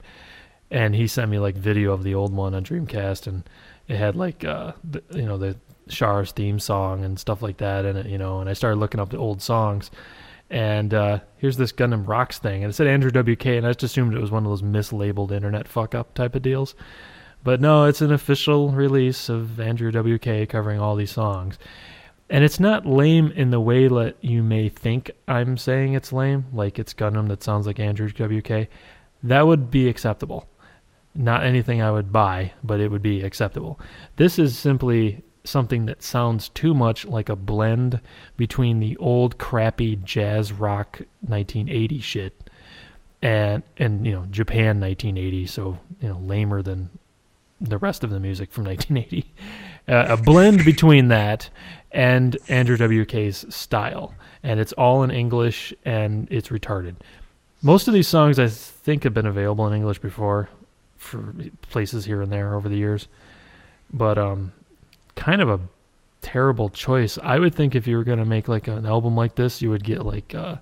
and he sent me like video of the old one on Dreamcast, and it had like, uh, the, you know, the Char's theme song and stuff like that in it, you know, and I started looking up the old songs, and uh, here's this Gundam Rocks thing, and it said Andrew W K, and I just assumed it was one of those mislabeled internet fuck-up type of deals. But no, it's an official release of Andrew W K covering all these songs. And it's not lame in the way that you may think I'm saying it's lame, like it's Gundam that sounds like Andrew W K. That would be acceptable. Not anything I would buy, but it would be acceptable. This is simply something that sounds too much like a blend between the old crappy jazz rock nineteen eighty shit and, and you know, Japan nineteen eighty, so, you know, lamer than the rest of the music from nineteen eighty. Uh, a blend between that and Andrew W K's style, and it's all in English, and it's retarded. Most of these songs, I think, have been available in English before for places here and there over the years, but um, kind of a terrible choice. I would think if you were going to make like an album like this, you would get like a,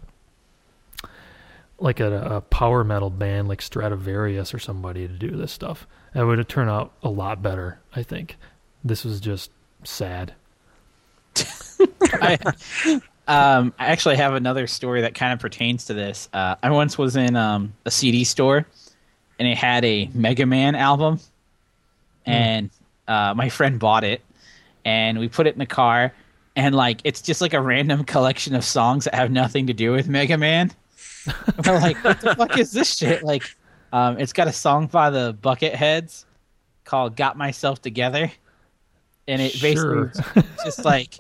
like a, a power metal band like Stradivarius or somebody to do this stuff. That would have turned out a lot better, I think. This was just sad. I, um, I actually have another story that kind of pertains to this. Uh, I once was in um, a C D store, and it had a Mega Man album. And mm. uh, my friend bought it, and we put it in the car. And like, it's just like a random collection of songs that have nothing to do with Mega Man. We're like, what the fuck is this shit? Like, um, it's got a song by the Bucketheads called "Got Myself Together." And it sure. basically just like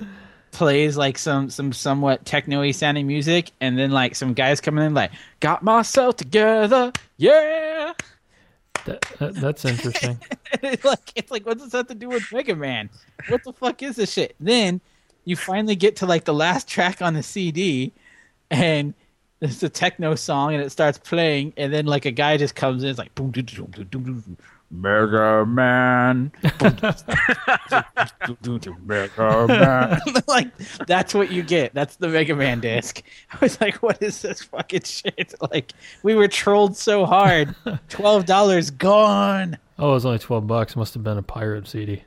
plays like some, some somewhat techno-y sounding music, and then like some guys coming in like, "Got myself together, yeah." That, that, that's interesting. It's like it's like what does that have to do with Mega Man? What the fuck is this shit? Then you finally get to like the last track on the C D, and it's a techno song, and it starts playing, and then like a guy just comes in, it's like boom, do do do do do. Mega Man. Mega Man. Like, that's what you get. That's the Mega Man disc. I was like, what is this fucking shit? Like, we were trolled so hard. twelve dollars gone. Oh, it was only twelve bucks. Must have been a pirate C D.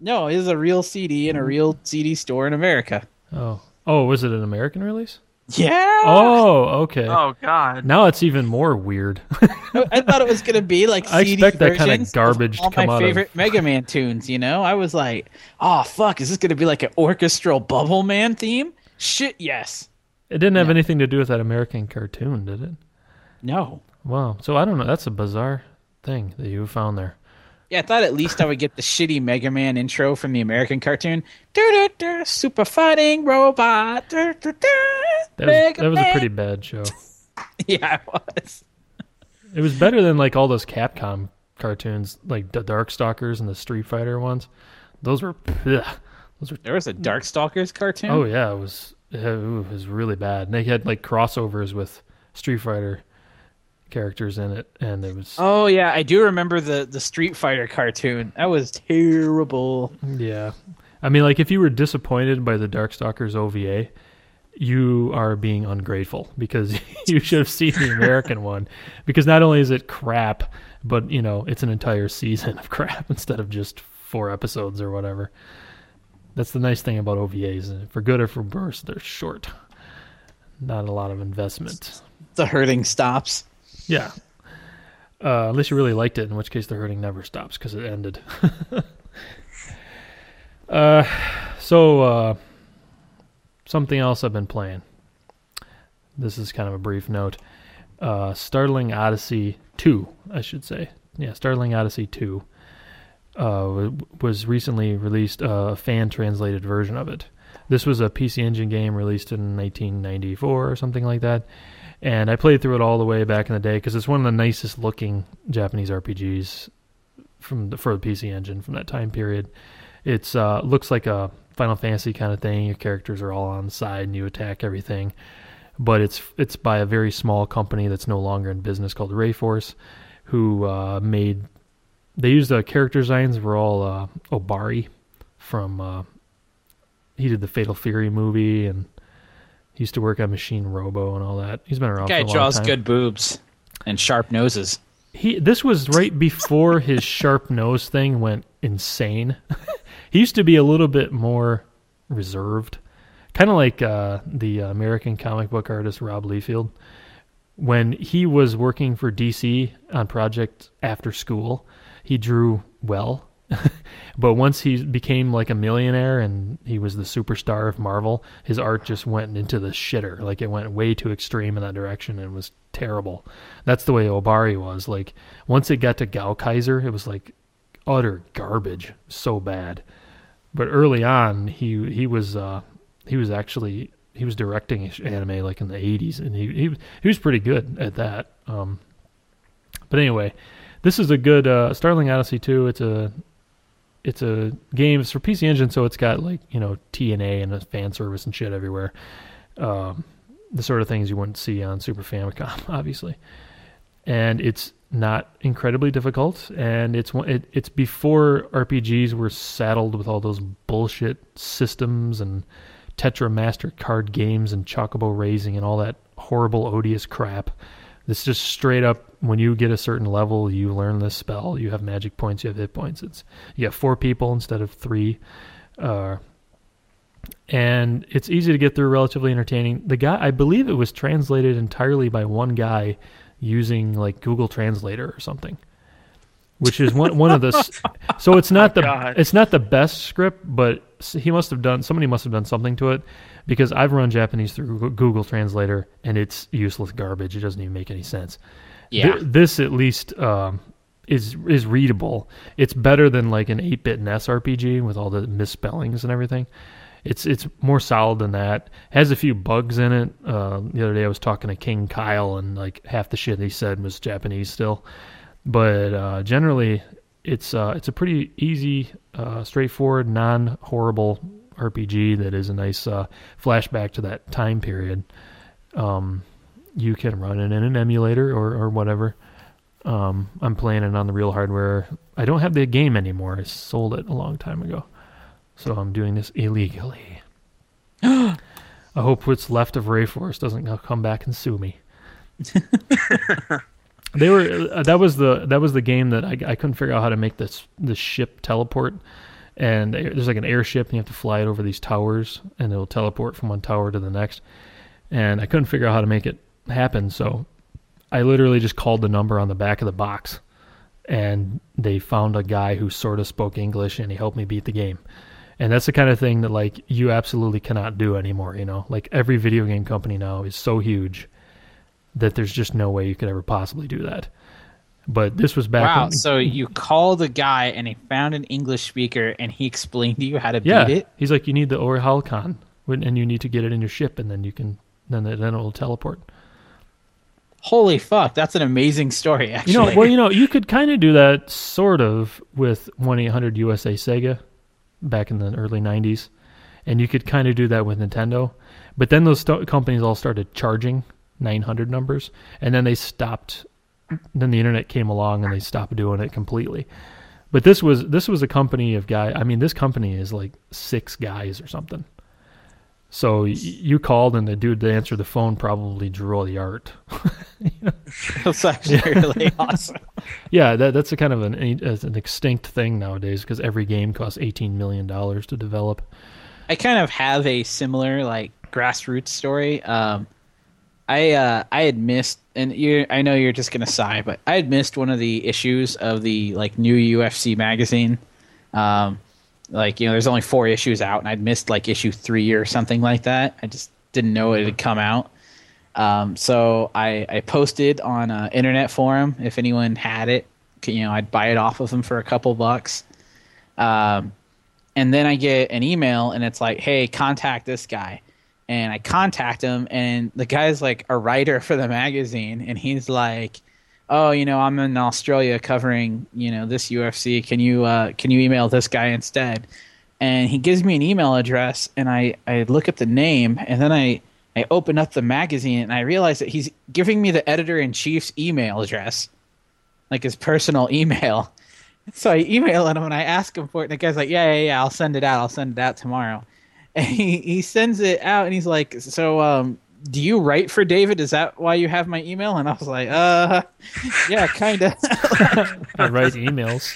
No, it was a real C D in a real C D store in America. Oh. Oh, was it an American release? Yeah. Oh, okay. Oh God. Now it's even more weird. I thought it was gonna be like C D I expect that kind of garbage of all to come my out favorite of... Mega Man tunes. You know, I was like, oh fuck, is this gonna be like an orchestral Bubble Man theme? Shit, yes. It didn't yeah. have anything to do with that American cartoon, did it? No. Wow. So I don't know. That's a bizarre thing that you found there. Yeah, I thought at least I would get the shitty Mega Man intro from the American cartoon. Super fighting robot. That was, that was a pretty bad show. Yeah, it was. It was better than like all those Capcom cartoons, like the Darkstalkers and the Street Fighter ones. Those were, ugh, those were. There was a Darkstalkers cartoon. Oh yeah, it was. It was really bad. And they had like crossovers with Street Fighter characters in it, and it was. Oh yeah, I do remember the the Street Fighter cartoon. That was terrible. Yeah, I mean, like if you were disappointed by the Darkstalkers O V A. You are being ungrateful because you should have seen the American one, because not only is it crap, but you know, it's an entire season of crap instead of just four episodes or whatever. That's the nice thing about O V As. For good or for worse, they're short. Not a lot of investment. The hurting stops. Yeah. Uh, unless you really liked it, in which case the hurting never stops because it ended. uh, so, uh, Something else I've been playing. This is kind of a brief note. Uh, Startling Odyssey two, I should say. Yeah, Startling Odyssey two uh, was recently released, a uh, fan-translated version of it. This was a P C Engine game released in nineteen ninety-four or something like that. And I played through it all the way back in the day because it's one of the nicest-looking Japanese R P Gs from the, for the P C Engine from that time period. It uh, looks like a Final Fantasy kind of thing. Your characters are all on the side and you attack everything. But it's it's by a very small company that's no longer in business called Rayforce, who uh, made... They used the character designs were all uh, Obari from uh, he did the Fatal Fury movie, and he used to work on Machine Robo and all that. He's been around. That guy for a draws long time. Good boobs and sharp noses. He this was right before his sharp nose thing went insane. He used to be a little bit more reserved, kind of like uh, the American comic book artist Rob Liefeld. When he was working for D C on projects after school, he drew well. But once he became like a millionaire and he was the superstar of Marvel, his art just went into the shitter. Like, it went way too extreme in that direction and was terrible. That's the way Obari was. Like, once it got to Gaokaiser, it was like utter garbage, so bad. But early on, he he was uh, he was actually he was directing anime like in the eighties, and he he, he was pretty good at that. Um, but anyway, this is a good uh, Startling Odyssey two. It's a It's a game. It's for P C Engine, so it's got, like, you know, T N A and a fan service and shit everywhere. Um, the sort of things you wouldn't see on Super Famicom, obviously. And it's not incredibly difficult, and it's it, it's before R P Gs were saddled with all those bullshit systems and Tetra Master card games and Chocobo Racing and all that horrible, odious crap. It's just straight up, when you get a certain level, you learn this spell. You have magic points, you have hit points. It's you have four people instead of three. Uh, and it's easy to get through, relatively entertaining. The guy, I believe it was translated entirely by one guy using like Google Translator or something, which is one one of the so it's not oh, the God. It's not the best script, but he must have done somebody must have done something to it, because I've run Japanese through Google Translator and it's useless garbage. It doesn't even make any sense. Yeah. Th this at least um, is is readable. It's better than like an eight bit N E S R P G with all the misspellings and everything. It's it's more solid than that. Has a few bugs in it. Uh, the other day I was talking to King Kyle, and like half the shit he said was Japanese still. But uh, generally, it's uh, it's a pretty easy, uh, straightforward, non-horrible R P G that is a nice uh, flashback to that time period. Um, you can run it in an emulator or, or whatever. Um, I'm playing it on the real hardware. I don't have the game anymore. I sold it a long time ago. So I'm doing this illegally. I hope what's left of Rayforce doesn't come back and sue me. They were uh, that was the that was the game that I, I couldn't figure out how to make this the ship teleport, and there's like an airship and you have to fly it over these towers and it'll teleport from one tower to the next, and I couldn't figure out how to make it happen, so I literally just called the number on the back of the box, and they found a guy who sort of spoke English and he helped me beat the game. And that's the kind of thing that like you absolutely cannot do anymore, you know? Like every video game company now is so huge that there's just no way you could ever possibly do that. But this was back... Wow, when... so you called a guy and he found an English speaker and he explained to you how to yeah. beat it? He's like, you need the Orichalcon and you need to get it in your ship, and then you can, then, then it'll teleport. Holy fuck, that's an amazing story, actually. You know, well, you know, you could kind of do that sort of with one eight hundred U S A Sega back in the early nineties, and you could kind of do that with Nintendo. But then those companies all started charging nine hundred numbers, and then they stopped. Then the internet came along and they stopped doing it completely. But this was this was a company of guy. I mean, this company is like six guys or something. So you called and the dude that answered the phone probably drew all the art. That's actually yeah. really awesome. Yeah, that, that's a kind of an an extinct thing nowadays, because every game costs eighteen million dollars to develop. I kind of have a similar like grassroots story. Um, I uh, I had missed, and you I know you're just gonna sigh, but I had missed one of the issues of the like new U F C magazine. Um, like you know, there's only four issues out, and I'd missed like issue three or something like that. I just didn't know it had come out. Um, so I I posted on an internet forum if anyone had it, you know, I'd buy it off of them for a couple bucks. Um, and then I get an email, and it's like, hey, contact this guy. And I contact him, and the guy's like a writer for the magazine, and he's like, "Oh, you know, I'm in Australia covering, you know, this U F C. Can you uh, can you email this guy instead?" And he gives me an email address, and I I look up the name, and then I I open up the magazine, and I realize that he's giving me the editor in chief's email address, like his personal email. So I email him and I ask him for it, and the guy's like, "Yeah, yeah, yeah, I'll send it out. I'll send it out tomorrow." And he, he sends it out, and he's like, so um, do you write for David? Is that why you have my email? And I was like, uh, yeah, kind of. I write emails.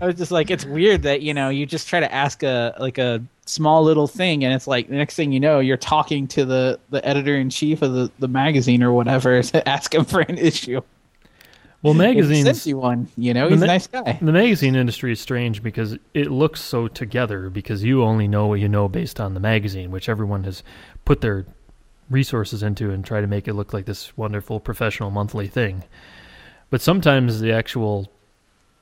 I was just like, it's weird that, you know, you just try to ask a like a small little thing, and it's like the next thing you know, you're talking to the, the editor-in-chief of the, the magazine or whatever to ask him for an issue. Well, magazines. Since you won, you know, he's a nice guy. The magazine industry is strange because it looks so together, because you only know what you know based on the magazine, which everyone has put their resources into and try to make it look like this wonderful professional monthly thing. But sometimes the actual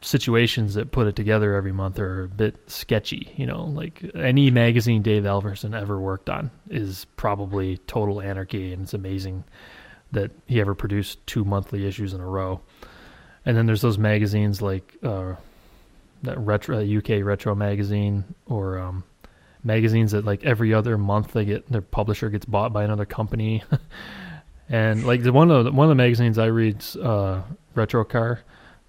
situations that put it together every month are a bit sketchy, you know, like any magazine Dave Alverson ever worked on is probably total anarchy, and it's amazing that he ever produced two monthly issues in a row. And then there's those magazines like uh, that retro U K retro magazine, or um, magazines that like every other month they get their publisher gets bought by another company. And like the one of the, one of the magazines I read's uh, Retro Car,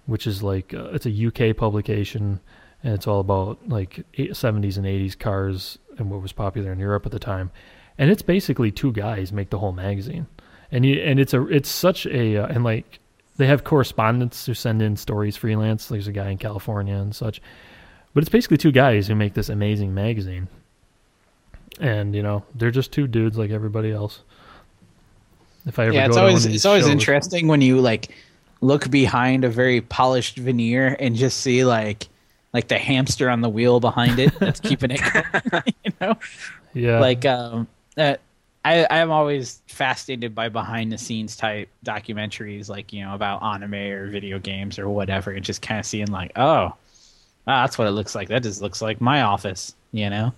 which is like uh, it's a U K publication, and it's all about like seventies and eighties cars and what was popular in Europe at the time. And it's basically two guys make the whole magazine, and you, and it's a it's such a uh, and like. They have correspondents who send in stories freelance. There's a guy in California and such. But it's basically two guys who make this amazing magazine. And, you know, they're just two dudes like everybody else. If I ever yeah, go it's to always, one of these it's always shows. Interesting when you, like, look behind a very polished veneer and just see, like, like the hamster on the wheel behind it that's keeping it going, you know? Yeah. Like, um, that. I, I'm always fascinated by behind-the-scenes type documentaries, like, you know, about anime or video games or whatever, and just kind of seeing, like, oh, wow, that's what it looks like. That just looks like my office, you know?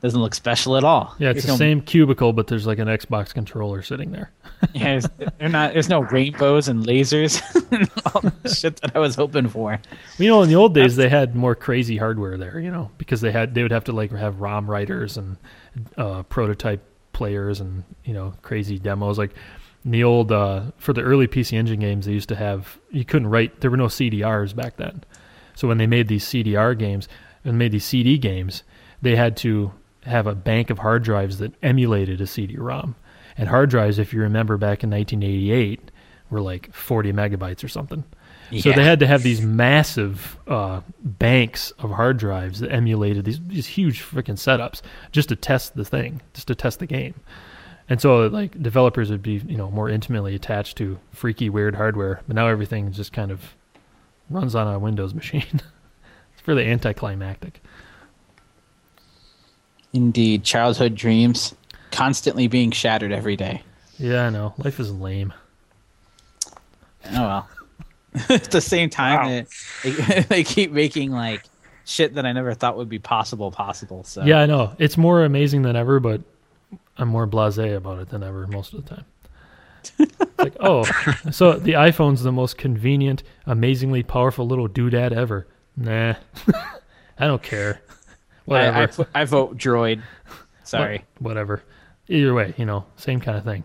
Doesn't look special at all. Yeah, it's there's the no, same cubicle, but there's, like, an Xbox controller sitting there. Yeah, they're not, there's no rainbows and lasers and all the shit that I was hoping for. You know, in the old days, that's, they had more crazy hardware there, you know, because they had they would have to, like, have ROM writers and uh, prototype players and, you know, crazy demos. Like in the old uh for the early P C Engine games, they used to have, you couldn't write, there were no C D Rs back then. So when they made these C D R games and made these C D games, they had to have a bank of hard drives that emulated a C D ROM. And hard drives, if you remember back in nineteen eighty-eight, were like forty megabytes or something. Yeah. So they had to have these massive uh, banks of hard drives that emulated these these huge freaking setups just to test the thing, just to test the game. And so like developers would be, you know, more intimately attached to freaky, weird hardware. But now everything just kind of runs on a Windows machine. It's really anticlimactic. Indeed, childhood dreams constantly being shattered every day. Yeah, I know. Life is lame. Oh well. At the same time, wow. they, they keep making like shit that I never thought would be possible possible. So yeah, I know. It's more amazing than ever, but I'm more blasé about it than ever most of the time. It's like, oh, so the iPhone's the most convenient, amazingly powerful little doodad ever. Nah, I don't care. Whatever. I, I, put, I vote Droid. Sorry. What, whatever. Either way, you know, same kind of thing.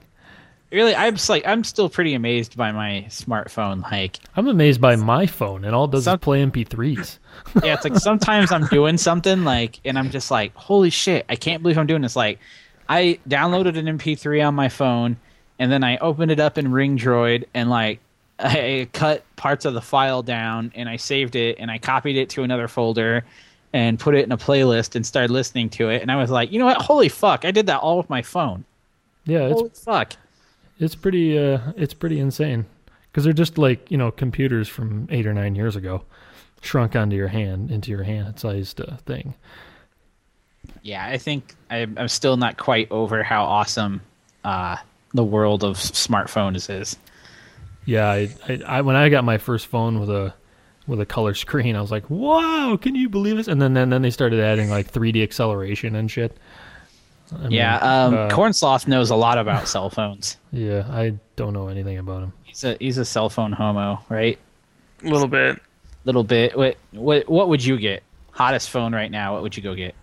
Really, I'm like I'm still pretty amazed by my smartphone. Like I'm amazed by my phone, and all it does some, is play M P threes. Yeah, it's like sometimes I'm doing something like, and I'm just like, holy shit, I can't believe I'm doing this. Like, I downloaded an M P three on my phone, and then I opened it up in Ring Droid, and like I cut parts of the file down, and I saved it, and I copied it to another folder, and put it in a playlist, and started listening to it. And I was like, you know what? Holy fuck, I did that all with my phone. Yeah, holy it's, fuck. It's pretty, uh, it's pretty insane, because they're just like, you know, computers from eight or nine years ago, shrunk onto your hand, into your hand-sized uh, thing. Yeah, I think I'm, I'm still not quite over how awesome uh, the world of smartphones is. Yeah, I, I, I, when I got my first phone with a with a color screen, I was like, "Wow, can you believe this?" And then then, then they started adding like three D acceleration and shit. I mean, yeah, um, uh, Corn Sloth knows a lot about cell phones. Yeah, I don't know anything about him. He's a he's a cell phone homo, right? A little bit. Little bit. What what what would you get? Hottest phone right now? What would you go get?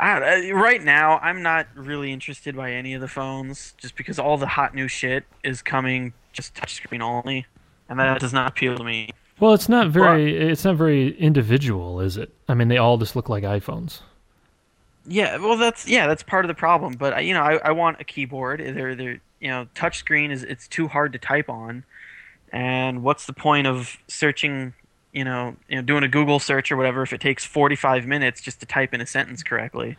I, right now, I'm not really interested by any of the phones, just because all the hot new shit is coming just touchscreen only, and that does not appeal to me. Well, it's not very it's not very individual, is it? I mean, they all just look like iPhones. Yeah, well, that's yeah, that's part of the problem. But you know, I, I want a keyboard. They're, they're, you know, touchscreen is it's too hard to type on, and what's the point of searching? You know, you know, doing a Google search or whatever if it takes forty-five minutes just to type in a sentence correctly.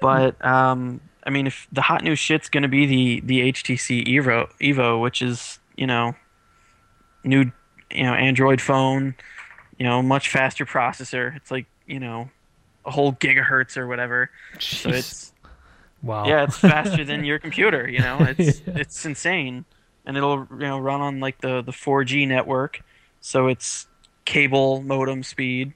But um, I mean, if the hot new shit's going to be the the H T C Evo, Evo, which is you know, new, you know, Android phone, you know, much faster processor. It's like you know. a whole gigahertz or whatever. Jeez. So it's wow. Yeah, it's faster than your computer, you know. It's yeah. it's insane. And it'll you know run on like the the four G network. So it's cable modem speed.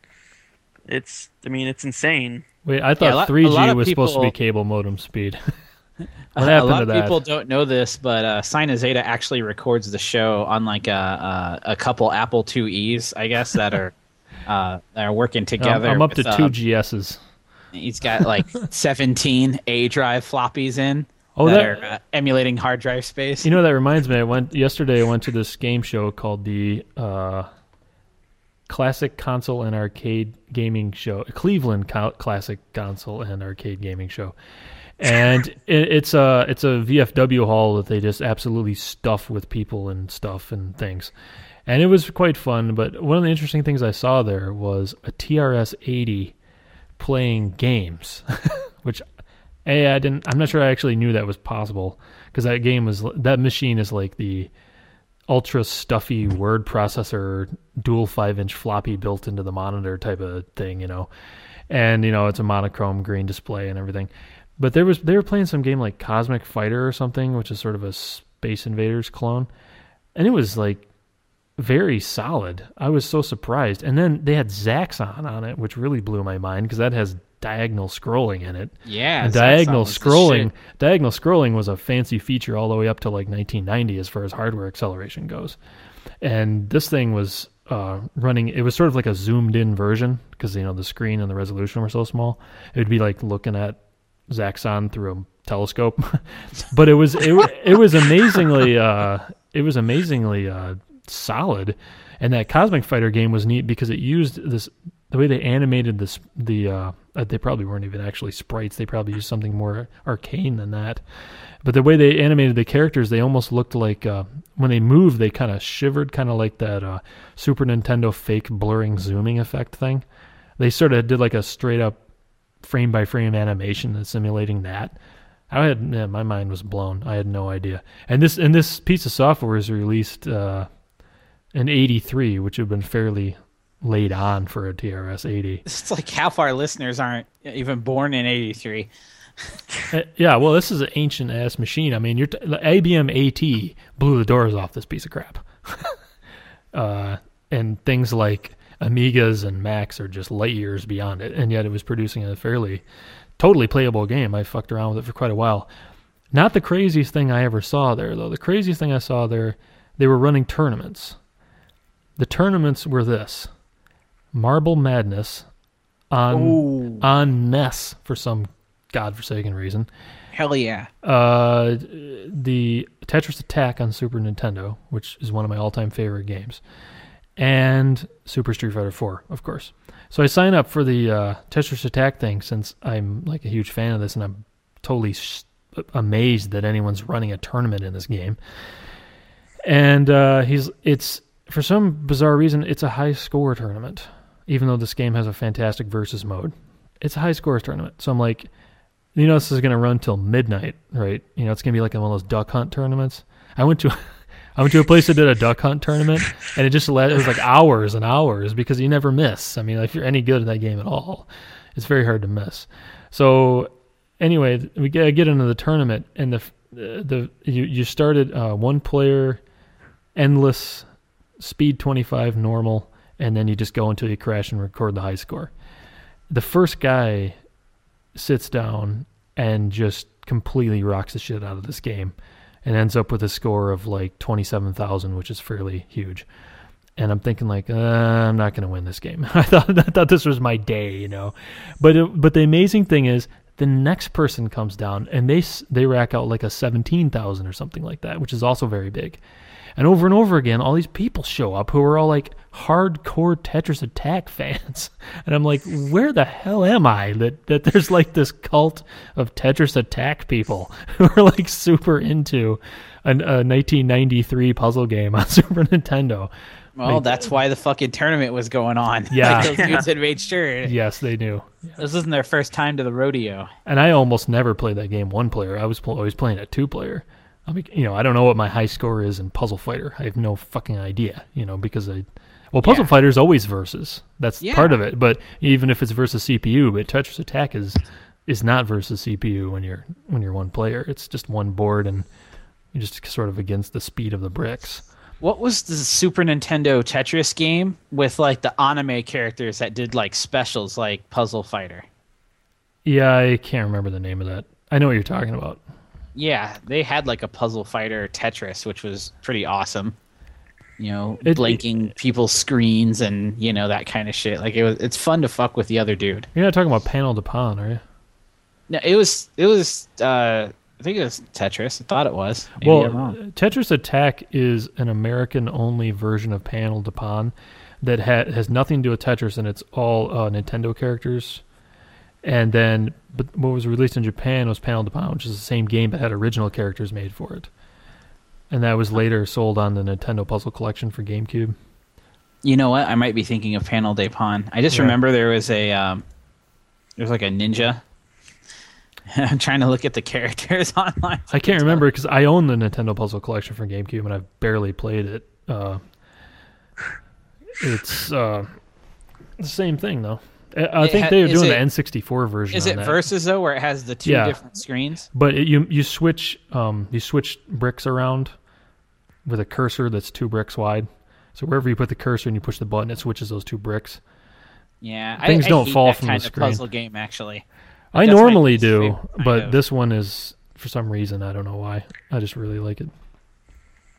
It's I mean, it's insane. Wait, I thought yeah, lot, three G was people, supposed to be cable modem speed. What uh, happened to that? A lot of people don't know this, but uh Sinazeta actually records the show on like a a, a couple Apple two E's, I guess, that are Uh, they're working together. I'm, I'm up with, to two um, G S's. He's got like seventeen A drive floppies in oh, that, that are uh, emulating hard drive space. You know, that reminds me. I went yesterday. I went to this game show called the uh, Classic Console and Arcade Gaming Show, Cleveland Co- Classic Console and Arcade Gaming Show, and it, it's a it's a V F W hall that they just absolutely stuff with people and stuff and things. And it was quite fun, but one of the interesting things I saw there was a T R S eighty playing games, which a I didn't. I'm not sure I actually knew that was possible because that game was that machine is like the ultra stuffy word processor, dual five-inch floppy built into the monitor type of thing, you know. And you know it's a monochrome green display and everything. But there was they were playing some game like Cosmic Fighter or something, which is sort of a Space Invaders clone, and it was like. Very solid. I was so surprised. And then they had Zaxxon on it, which really blew my mind because that has diagonal scrolling in it. Yeah. And diagonal scrolling. Diagonal scrolling was a fancy feature all the way up to like nineteen ninety as far as hardware acceleration goes. And this thing was uh, running. It was sort of like a zoomed in version because you know the screen and the resolution were so small. It would be like looking at Zaxxon through a telescope. But it was it it was amazingly uh, it was amazingly. Uh, solid. And that Cosmic Fighter game was neat because it used this the way they animated this the uh they probably weren't even actually sprites, they probably used something more arcane than that, but the way they animated the characters, they almost looked like uh when they moved they kind of shivered, kind of like that uh Super Nintendo fake blurring zooming effect thing. They sort of did like a straight up frame by frame animation that's simulating that. I had yeah, my mind was blown. I had no idea. And this and this piece of software is released uh an eighty-three, which have been fairly laid on for a T R S eighty. It's like half our listeners aren't even born in eighty-three. Yeah, well, this is an ancient-ass machine. I mean, you're t- the I B M AT blew the doors off this piece of crap. uh, and things like Amigas and Macs are just light years beyond it, and yet it was producing a fairly, totally playable game. I fucked around with it for quite a while. Not the craziest thing I ever saw there, though. The craziest thing I saw there, they were running tournaments. The tournaments were this Marble Madness on Ooh. on N E S for some godforsaken reason. Hell yeah. Uh, the Tetris Attack on Super Nintendo, which is one of my all-time favorite games, and Super Street Fighter four, of course. So I signed up for the uh, Tetris Attack thing since I'm like a huge fan of this, and I'm totally sh- amazed that anyone's running a tournament in this game. And uh, he's it's. For some bizarre reason, it's a high-score tournament, even though this game has a fantastic versus mode. It's a high-score tournament. So I'm like, you know, this is going to run till midnight, right? You know, it's going to be like one of those duck hunt tournaments. I went to I went to a place that did a duck hunt tournament, and it just led, it was like hours and hours because you never miss. I mean, if you're any good at that game at all, it's very hard to miss. So anyway, we get into the tournament, and the the you, you started uh, one-player, endless... speed twenty-five normal, and then you just go until you crash and record the high score. The first guy sits down and just completely rocks the shit out of this game and ends up with a score of like twenty-seven thousand, which is fairly huge. And I'm thinking like, uh, I'm not going to win this game. I thought I thought this was my day, you know. But it, but the amazing thing is the next person comes down and they they rack out like a seventeen thousand or something like that, which is also very big. And over and over again, all these people show up who are all like hardcore Tetris Attack fans. And I'm like, where the hell am I that, that there's like this cult of Tetris Attack people who are like super into an, a nineteen ninety-three puzzle game on Super Nintendo. Well, like, that's why the fucking tournament was going on. Yeah. Like, those yeah. dudes had made sure. Yes, they knew. This isn't their first time to the rodeo. And I almost never played that game one player. I was pl- always playing it two player. I mean, you know, I don't know what my high score is in Puzzle Fighter. I have no fucking idea, you know, because I... Well, Puzzle yeah. Fighter is always versus. That's yeah. part of it. But even if it's versus C P U, but Tetris Attack is is not versus C P U when you're when you're one player. It's just one board and you're just sort of against the speed of the bricks. What was the Super Nintendo Tetris game with like the anime characters that did like specials like Puzzle Fighter? Yeah, I can't remember the name of that. I know what you're talking about. Yeah, they had like a Puzzle Fighter Tetris, which was pretty awesome. You know, it, blanking it, people's screens and, you know, that kind of shit. Like, it was, it's fun to fuck with the other dude. You're not talking about Panel to Pawn, are you? No, it was, it was, uh, I think it was Tetris. I thought it was. Maybe well, I'm wrong. Tetris Attack is an American-only version of Panel to Pawn that ha- has nothing to do with Tetris, and it's all uh, Nintendo characters. And then but what was released in Japan was Panel to Panel, which is the same game but had original characters made for it. And that was later sold on the Nintendo Puzzle Collection for GameCube. You know what? I might be thinking of Panel de Pon. I just yeah. remember there was a... Um, there was like a ninja. I'm trying to look at the characters online. I can't remember because I own the Nintendo Puzzle Collection for GameCube and I've barely played it. Uh, it's uh, the same thing, though. I think ha- they were doing it, the N sixty-four version. Is it that. Versus though, where it has the two yeah. different screens? But it, you you switch um you switch bricks around with a cursor that's two bricks wide. So wherever you put the cursor and you push the button, it switches those two bricks. Yeah, things I, I don't hate fall that from kind the of screen. Puzzle game actually. Like, I normally do, but of. This one is for some reason I don't know why. I just really like it.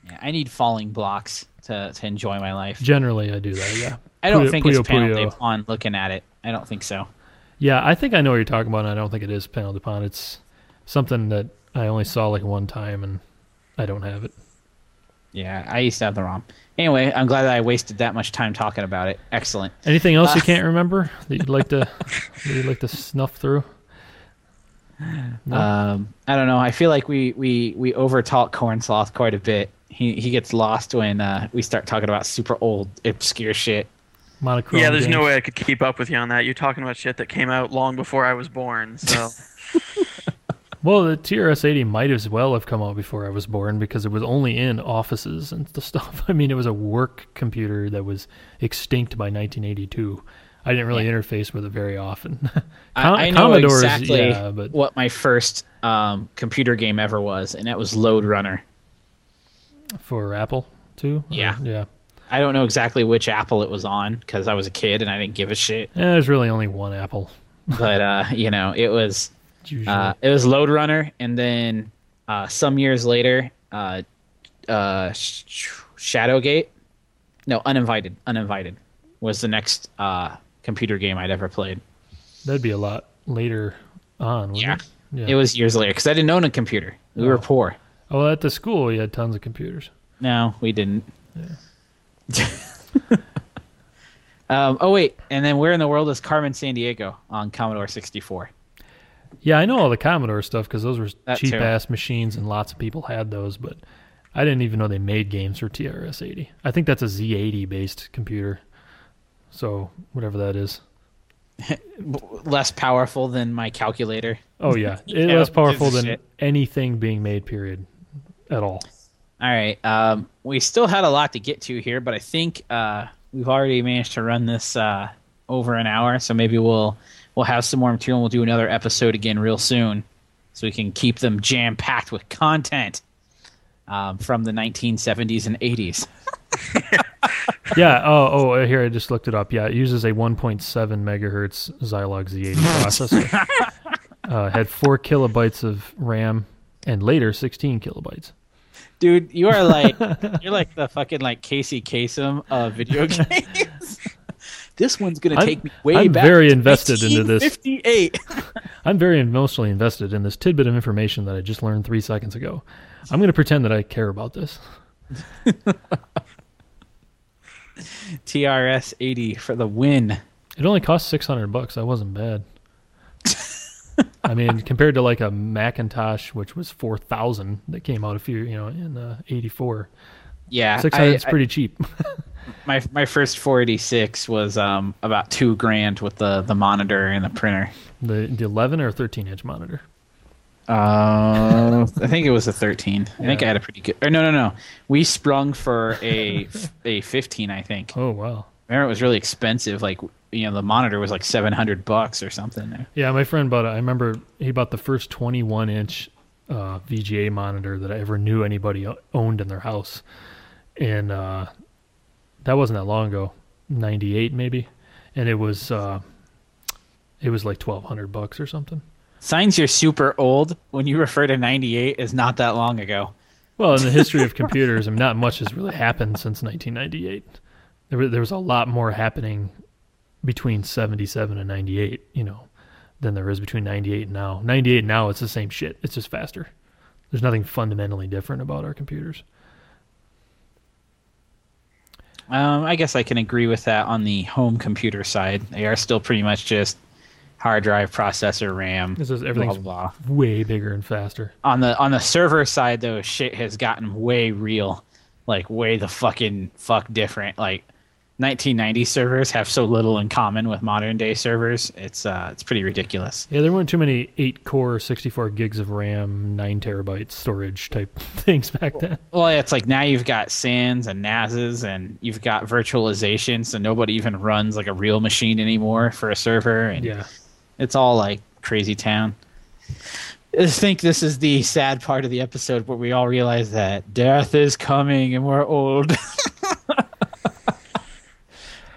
Yeah, I need falling blocks to to enjoy my life. Generally, I do that. Yeah. I don't Puyo, think Puyo, it's Panel de Pon. Looking at it, I don't think so. Yeah, I think I know what you're talking about, and I don't think it is Panel de Pon. It's something that I only saw like one time, and I don't have it. Yeah, I used to have the ROM. Anyway, I'm glad that I wasted that much time talking about it. Excellent. Anything else uh, you can't remember that you'd like to that you'd like to snuff through? No? Um, I don't know. I feel like we we we over-talk Corn Sloth quite a bit. He he gets lost when uh, we start talking about super old, obscure shit. Monochrome yeah, there's games. No way I could keep up with you on that. You're talking about shit that came out long before I was born. So, well, the T R S eighty might as well have come out before I was born because it was only in offices and stuff. I mean, it was a work computer that was extinct by nineteen eighty-two. I didn't really yeah. interface with it very often. I, I know exactly yeah, but... what my first um, computer game ever was, and that was Lode Runner. For Apple, too? Yeah. Or, yeah. I don't know exactly which Apple it was on because I was a kid and I didn't give a shit. Yeah, there's really only one Apple. But, uh, you know, it was uh, it was Lode Runner. And then uh, some years later, uh, uh, Sh- Shadowgate. No, Uninvited. Uninvited was the next uh, computer game I'd ever played. That'd be a lot later on, wouldn't it? Yeah. It was years later because I didn't own a computer. We oh. were poor. Oh, at the school, we had tons of computers. No, we didn't. Yeah. um, oh wait, and then where in the world is Carmen Sandiego on Commodore sixty-four? Yeah, I know all the Commodore stuff because those were that cheap too. Ass machines and lots of people had those, but I didn't even know they made games for T R S eighty. I think that's a Z eighty based computer, so whatever that is. Less powerful than my calculator. Oh yeah, it yeah, less powerful than shit. Anything being made period at all. All right, um, we still had a lot to get to here, but I think uh, we've already managed to run this uh, over an hour, so maybe we'll we'll have some more material and we'll do another episode again real soon so we can keep them jam-packed with content um, from the nineteen seventies and eighties. yeah, oh, oh, here, I just looked it up. Yeah, it uses a one point seven megahertz Zilog Z eighty processor. uh, had four kilobytes of RAM and later sixteen kilobytes. Dude, you are like you're like the fucking like Casey Kasem of video games. This one's gonna I'm, take me way I'm back. I'm very to invested into this. fifty-eight. I'm very emotionally invested in this tidbit of information that I just learned three seconds ago. I'm gonna pretend that I care about this. T R S eighty for the win. It only cost six hundred bucks. That wasn't bad. I mean, compared to like a Macintosh, which was four thousand, that came out a few, you know, in uh, eighty-four. Yeah, six hundred is pretty I, cheap. my my first four eighty-six was um about two grand with the the monitor and the printer. The the eleven or thirteen inch monitor. Uh, I think it was a thirteen. Yeah. I think I had a pretty good. Or no no no, we sprung for a a fifteen. I think. Oh wow. I remember it was really expensive. Like, you know, the monitor was like seven hundred bucks or something. There. Yeah, my friend bought it. I remember he bought the first twenty-one inch uh, V G A monitor that I ever knew anybody owned in their house. And uh, that wasn't that long ago, ninety-eight maybe, and it was uh, it was like twelve hundred bucks or something. Signs you're super old when you refer to ninety-eight as not that long ago. Well, in the history of computers, I mean, not much has really happened since nineteen ninety-eight. There, there was a lot more happening between seventy-seven and ninety-eight, you know, than there is between ninety-eight and now. ninety-eight now, it's the same shit. It's just faster. There's nothing fundamentally different about our computers. Um, I guess I can agree with that on the home computer side. They are still pretty much just hard drive, processor, RAM. This is everything's blah, blah. Way bigger and faster. On the on the server side, though, shit has gotten way real, like way the fucking fuck different. Like nineteen ninety servers have so little in common with modern day servers. It's uh, it's pretty ridiculous. Yeah, there weren't too many eight core, sixty-four gigs of RAM, nine terabyte storage type things back then. Well, it's like now you've got S A Ns and N A Ses, and you've got virtualization, so nobody even runs like a real machine anymore for a server. And yeah, it's all like crazy town. I think this is the sad part of the episode where we all realize that death is coming and we're old.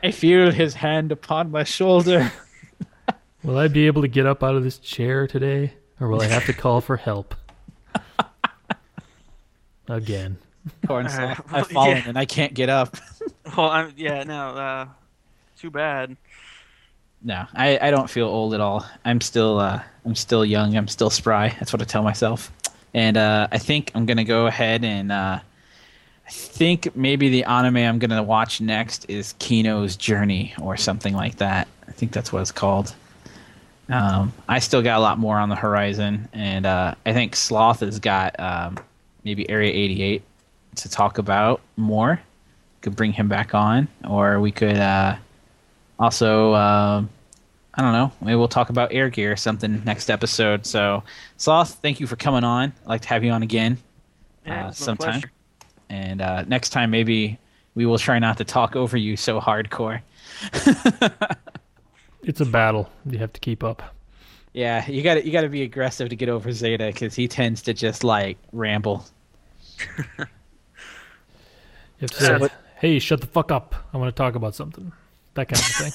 I feel his hand upon my shoulder. Will I be able to get up out of this chair today, or will I have to call for help? Again. Corn Sloth, uh, well, I've fallen, yeah. And I can't get up. Well, I'm, yeah, no, uh, too bad. No, I, I don't feel old at all. I'm still uh, I'm still young. I'm still spry. That's what I tell myself. And uh, I think I'm gonna go ahead and. Uh, I think maybe the anime I'm going to watch next is Kino's Journey or something like that. I think that's what it's called. Um, I still got a lot more on the horizon, and uh, I think Sloth has got um, maybe Area eighty-eight to talk about more. Could bring him back on, or we could uh, also, uh, I don't know, maybe we'll talk about Air Gear or something next episode. So, Sloth, thank you for coming on. I'd like to have you on again yeah, uh, sometime. Pleasure. And uh, next time, maybe we will try not to talk over you so hardcore. It's a battle. You have to keep up. Yeah, you got you got to be aggressive to get over Zeta, because he tends to just, like, ramble. You have to say, hey, shut the fuck up. I want to talk about something. That kind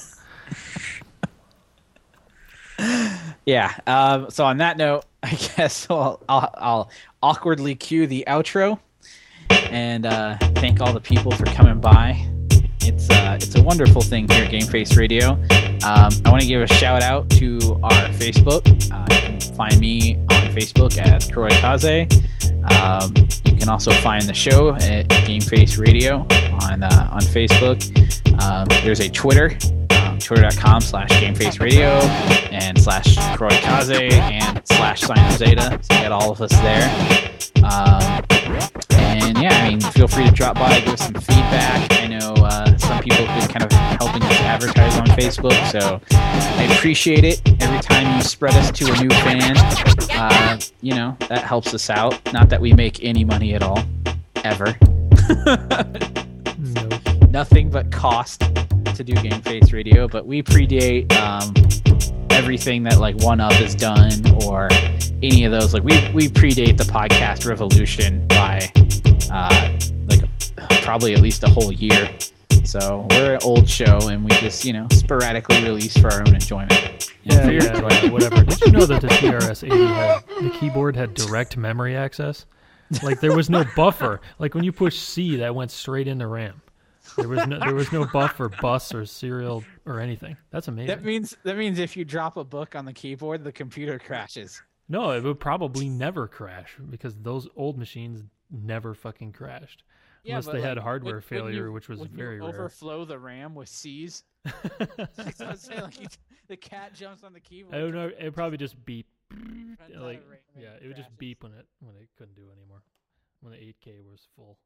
of thing. Yeah, um, so on that note, I guess I'll, I'll, I'll awkwardly cue the outro. And uh, thank all the people for coming by. It's uh, it's a wonderful thing here at Game Face Radio. Um, I want to give a shout out to our Facebook. Uh, you can find me on Facebook as Kuroi Kaze. Um, you can also find the show at Game Face Radio on uh, on Facebook. Um, there's a Twitter, um, twitter dot com slash Game Face Radio and slash Kuroi Kaze and slash Sinazeta. So you got all of us there. Um, and yeah, I mean, feel free to drop by, give us some feedback. I know uh, some people have been kind of helping us advertise on Facebook, so I appreciate it. Every time you spread us to a new fan, uh, you know, that helps us out. Not that we make any money at all, ever. No. Nothing but cost to do Game Face Radio, but we predate um, everything that like one up is done or any of those. Like we we predate the podcast revolution by uh, like probably at least a whole year. So we're an old show, and we just, you know, sporadically release for our own enjoyment. Yeah, yeah, right, whatever. Did you know that the T R S eighty had, the keyboard had direct memory access? Like there was no buffer. Like when you push C, that went straight into RAM. There was no, there was no buff or bus or serial or anything. That's amazing. That means that means if you drop a book on the keyboard, the computer crashes. No, it would probably never crash because those old machines never fucking crashed. Yeah, unless they like, had hardware would, failure, you, which was very you rare. Overflow the RAM with C's. That's what I'm saying, like you, the cat jumps on the keyboard. I don't know. It probably just beep. Like, yeah, it would crashes. Just beep when it when it couldn't do it anymore. When the eight K was full.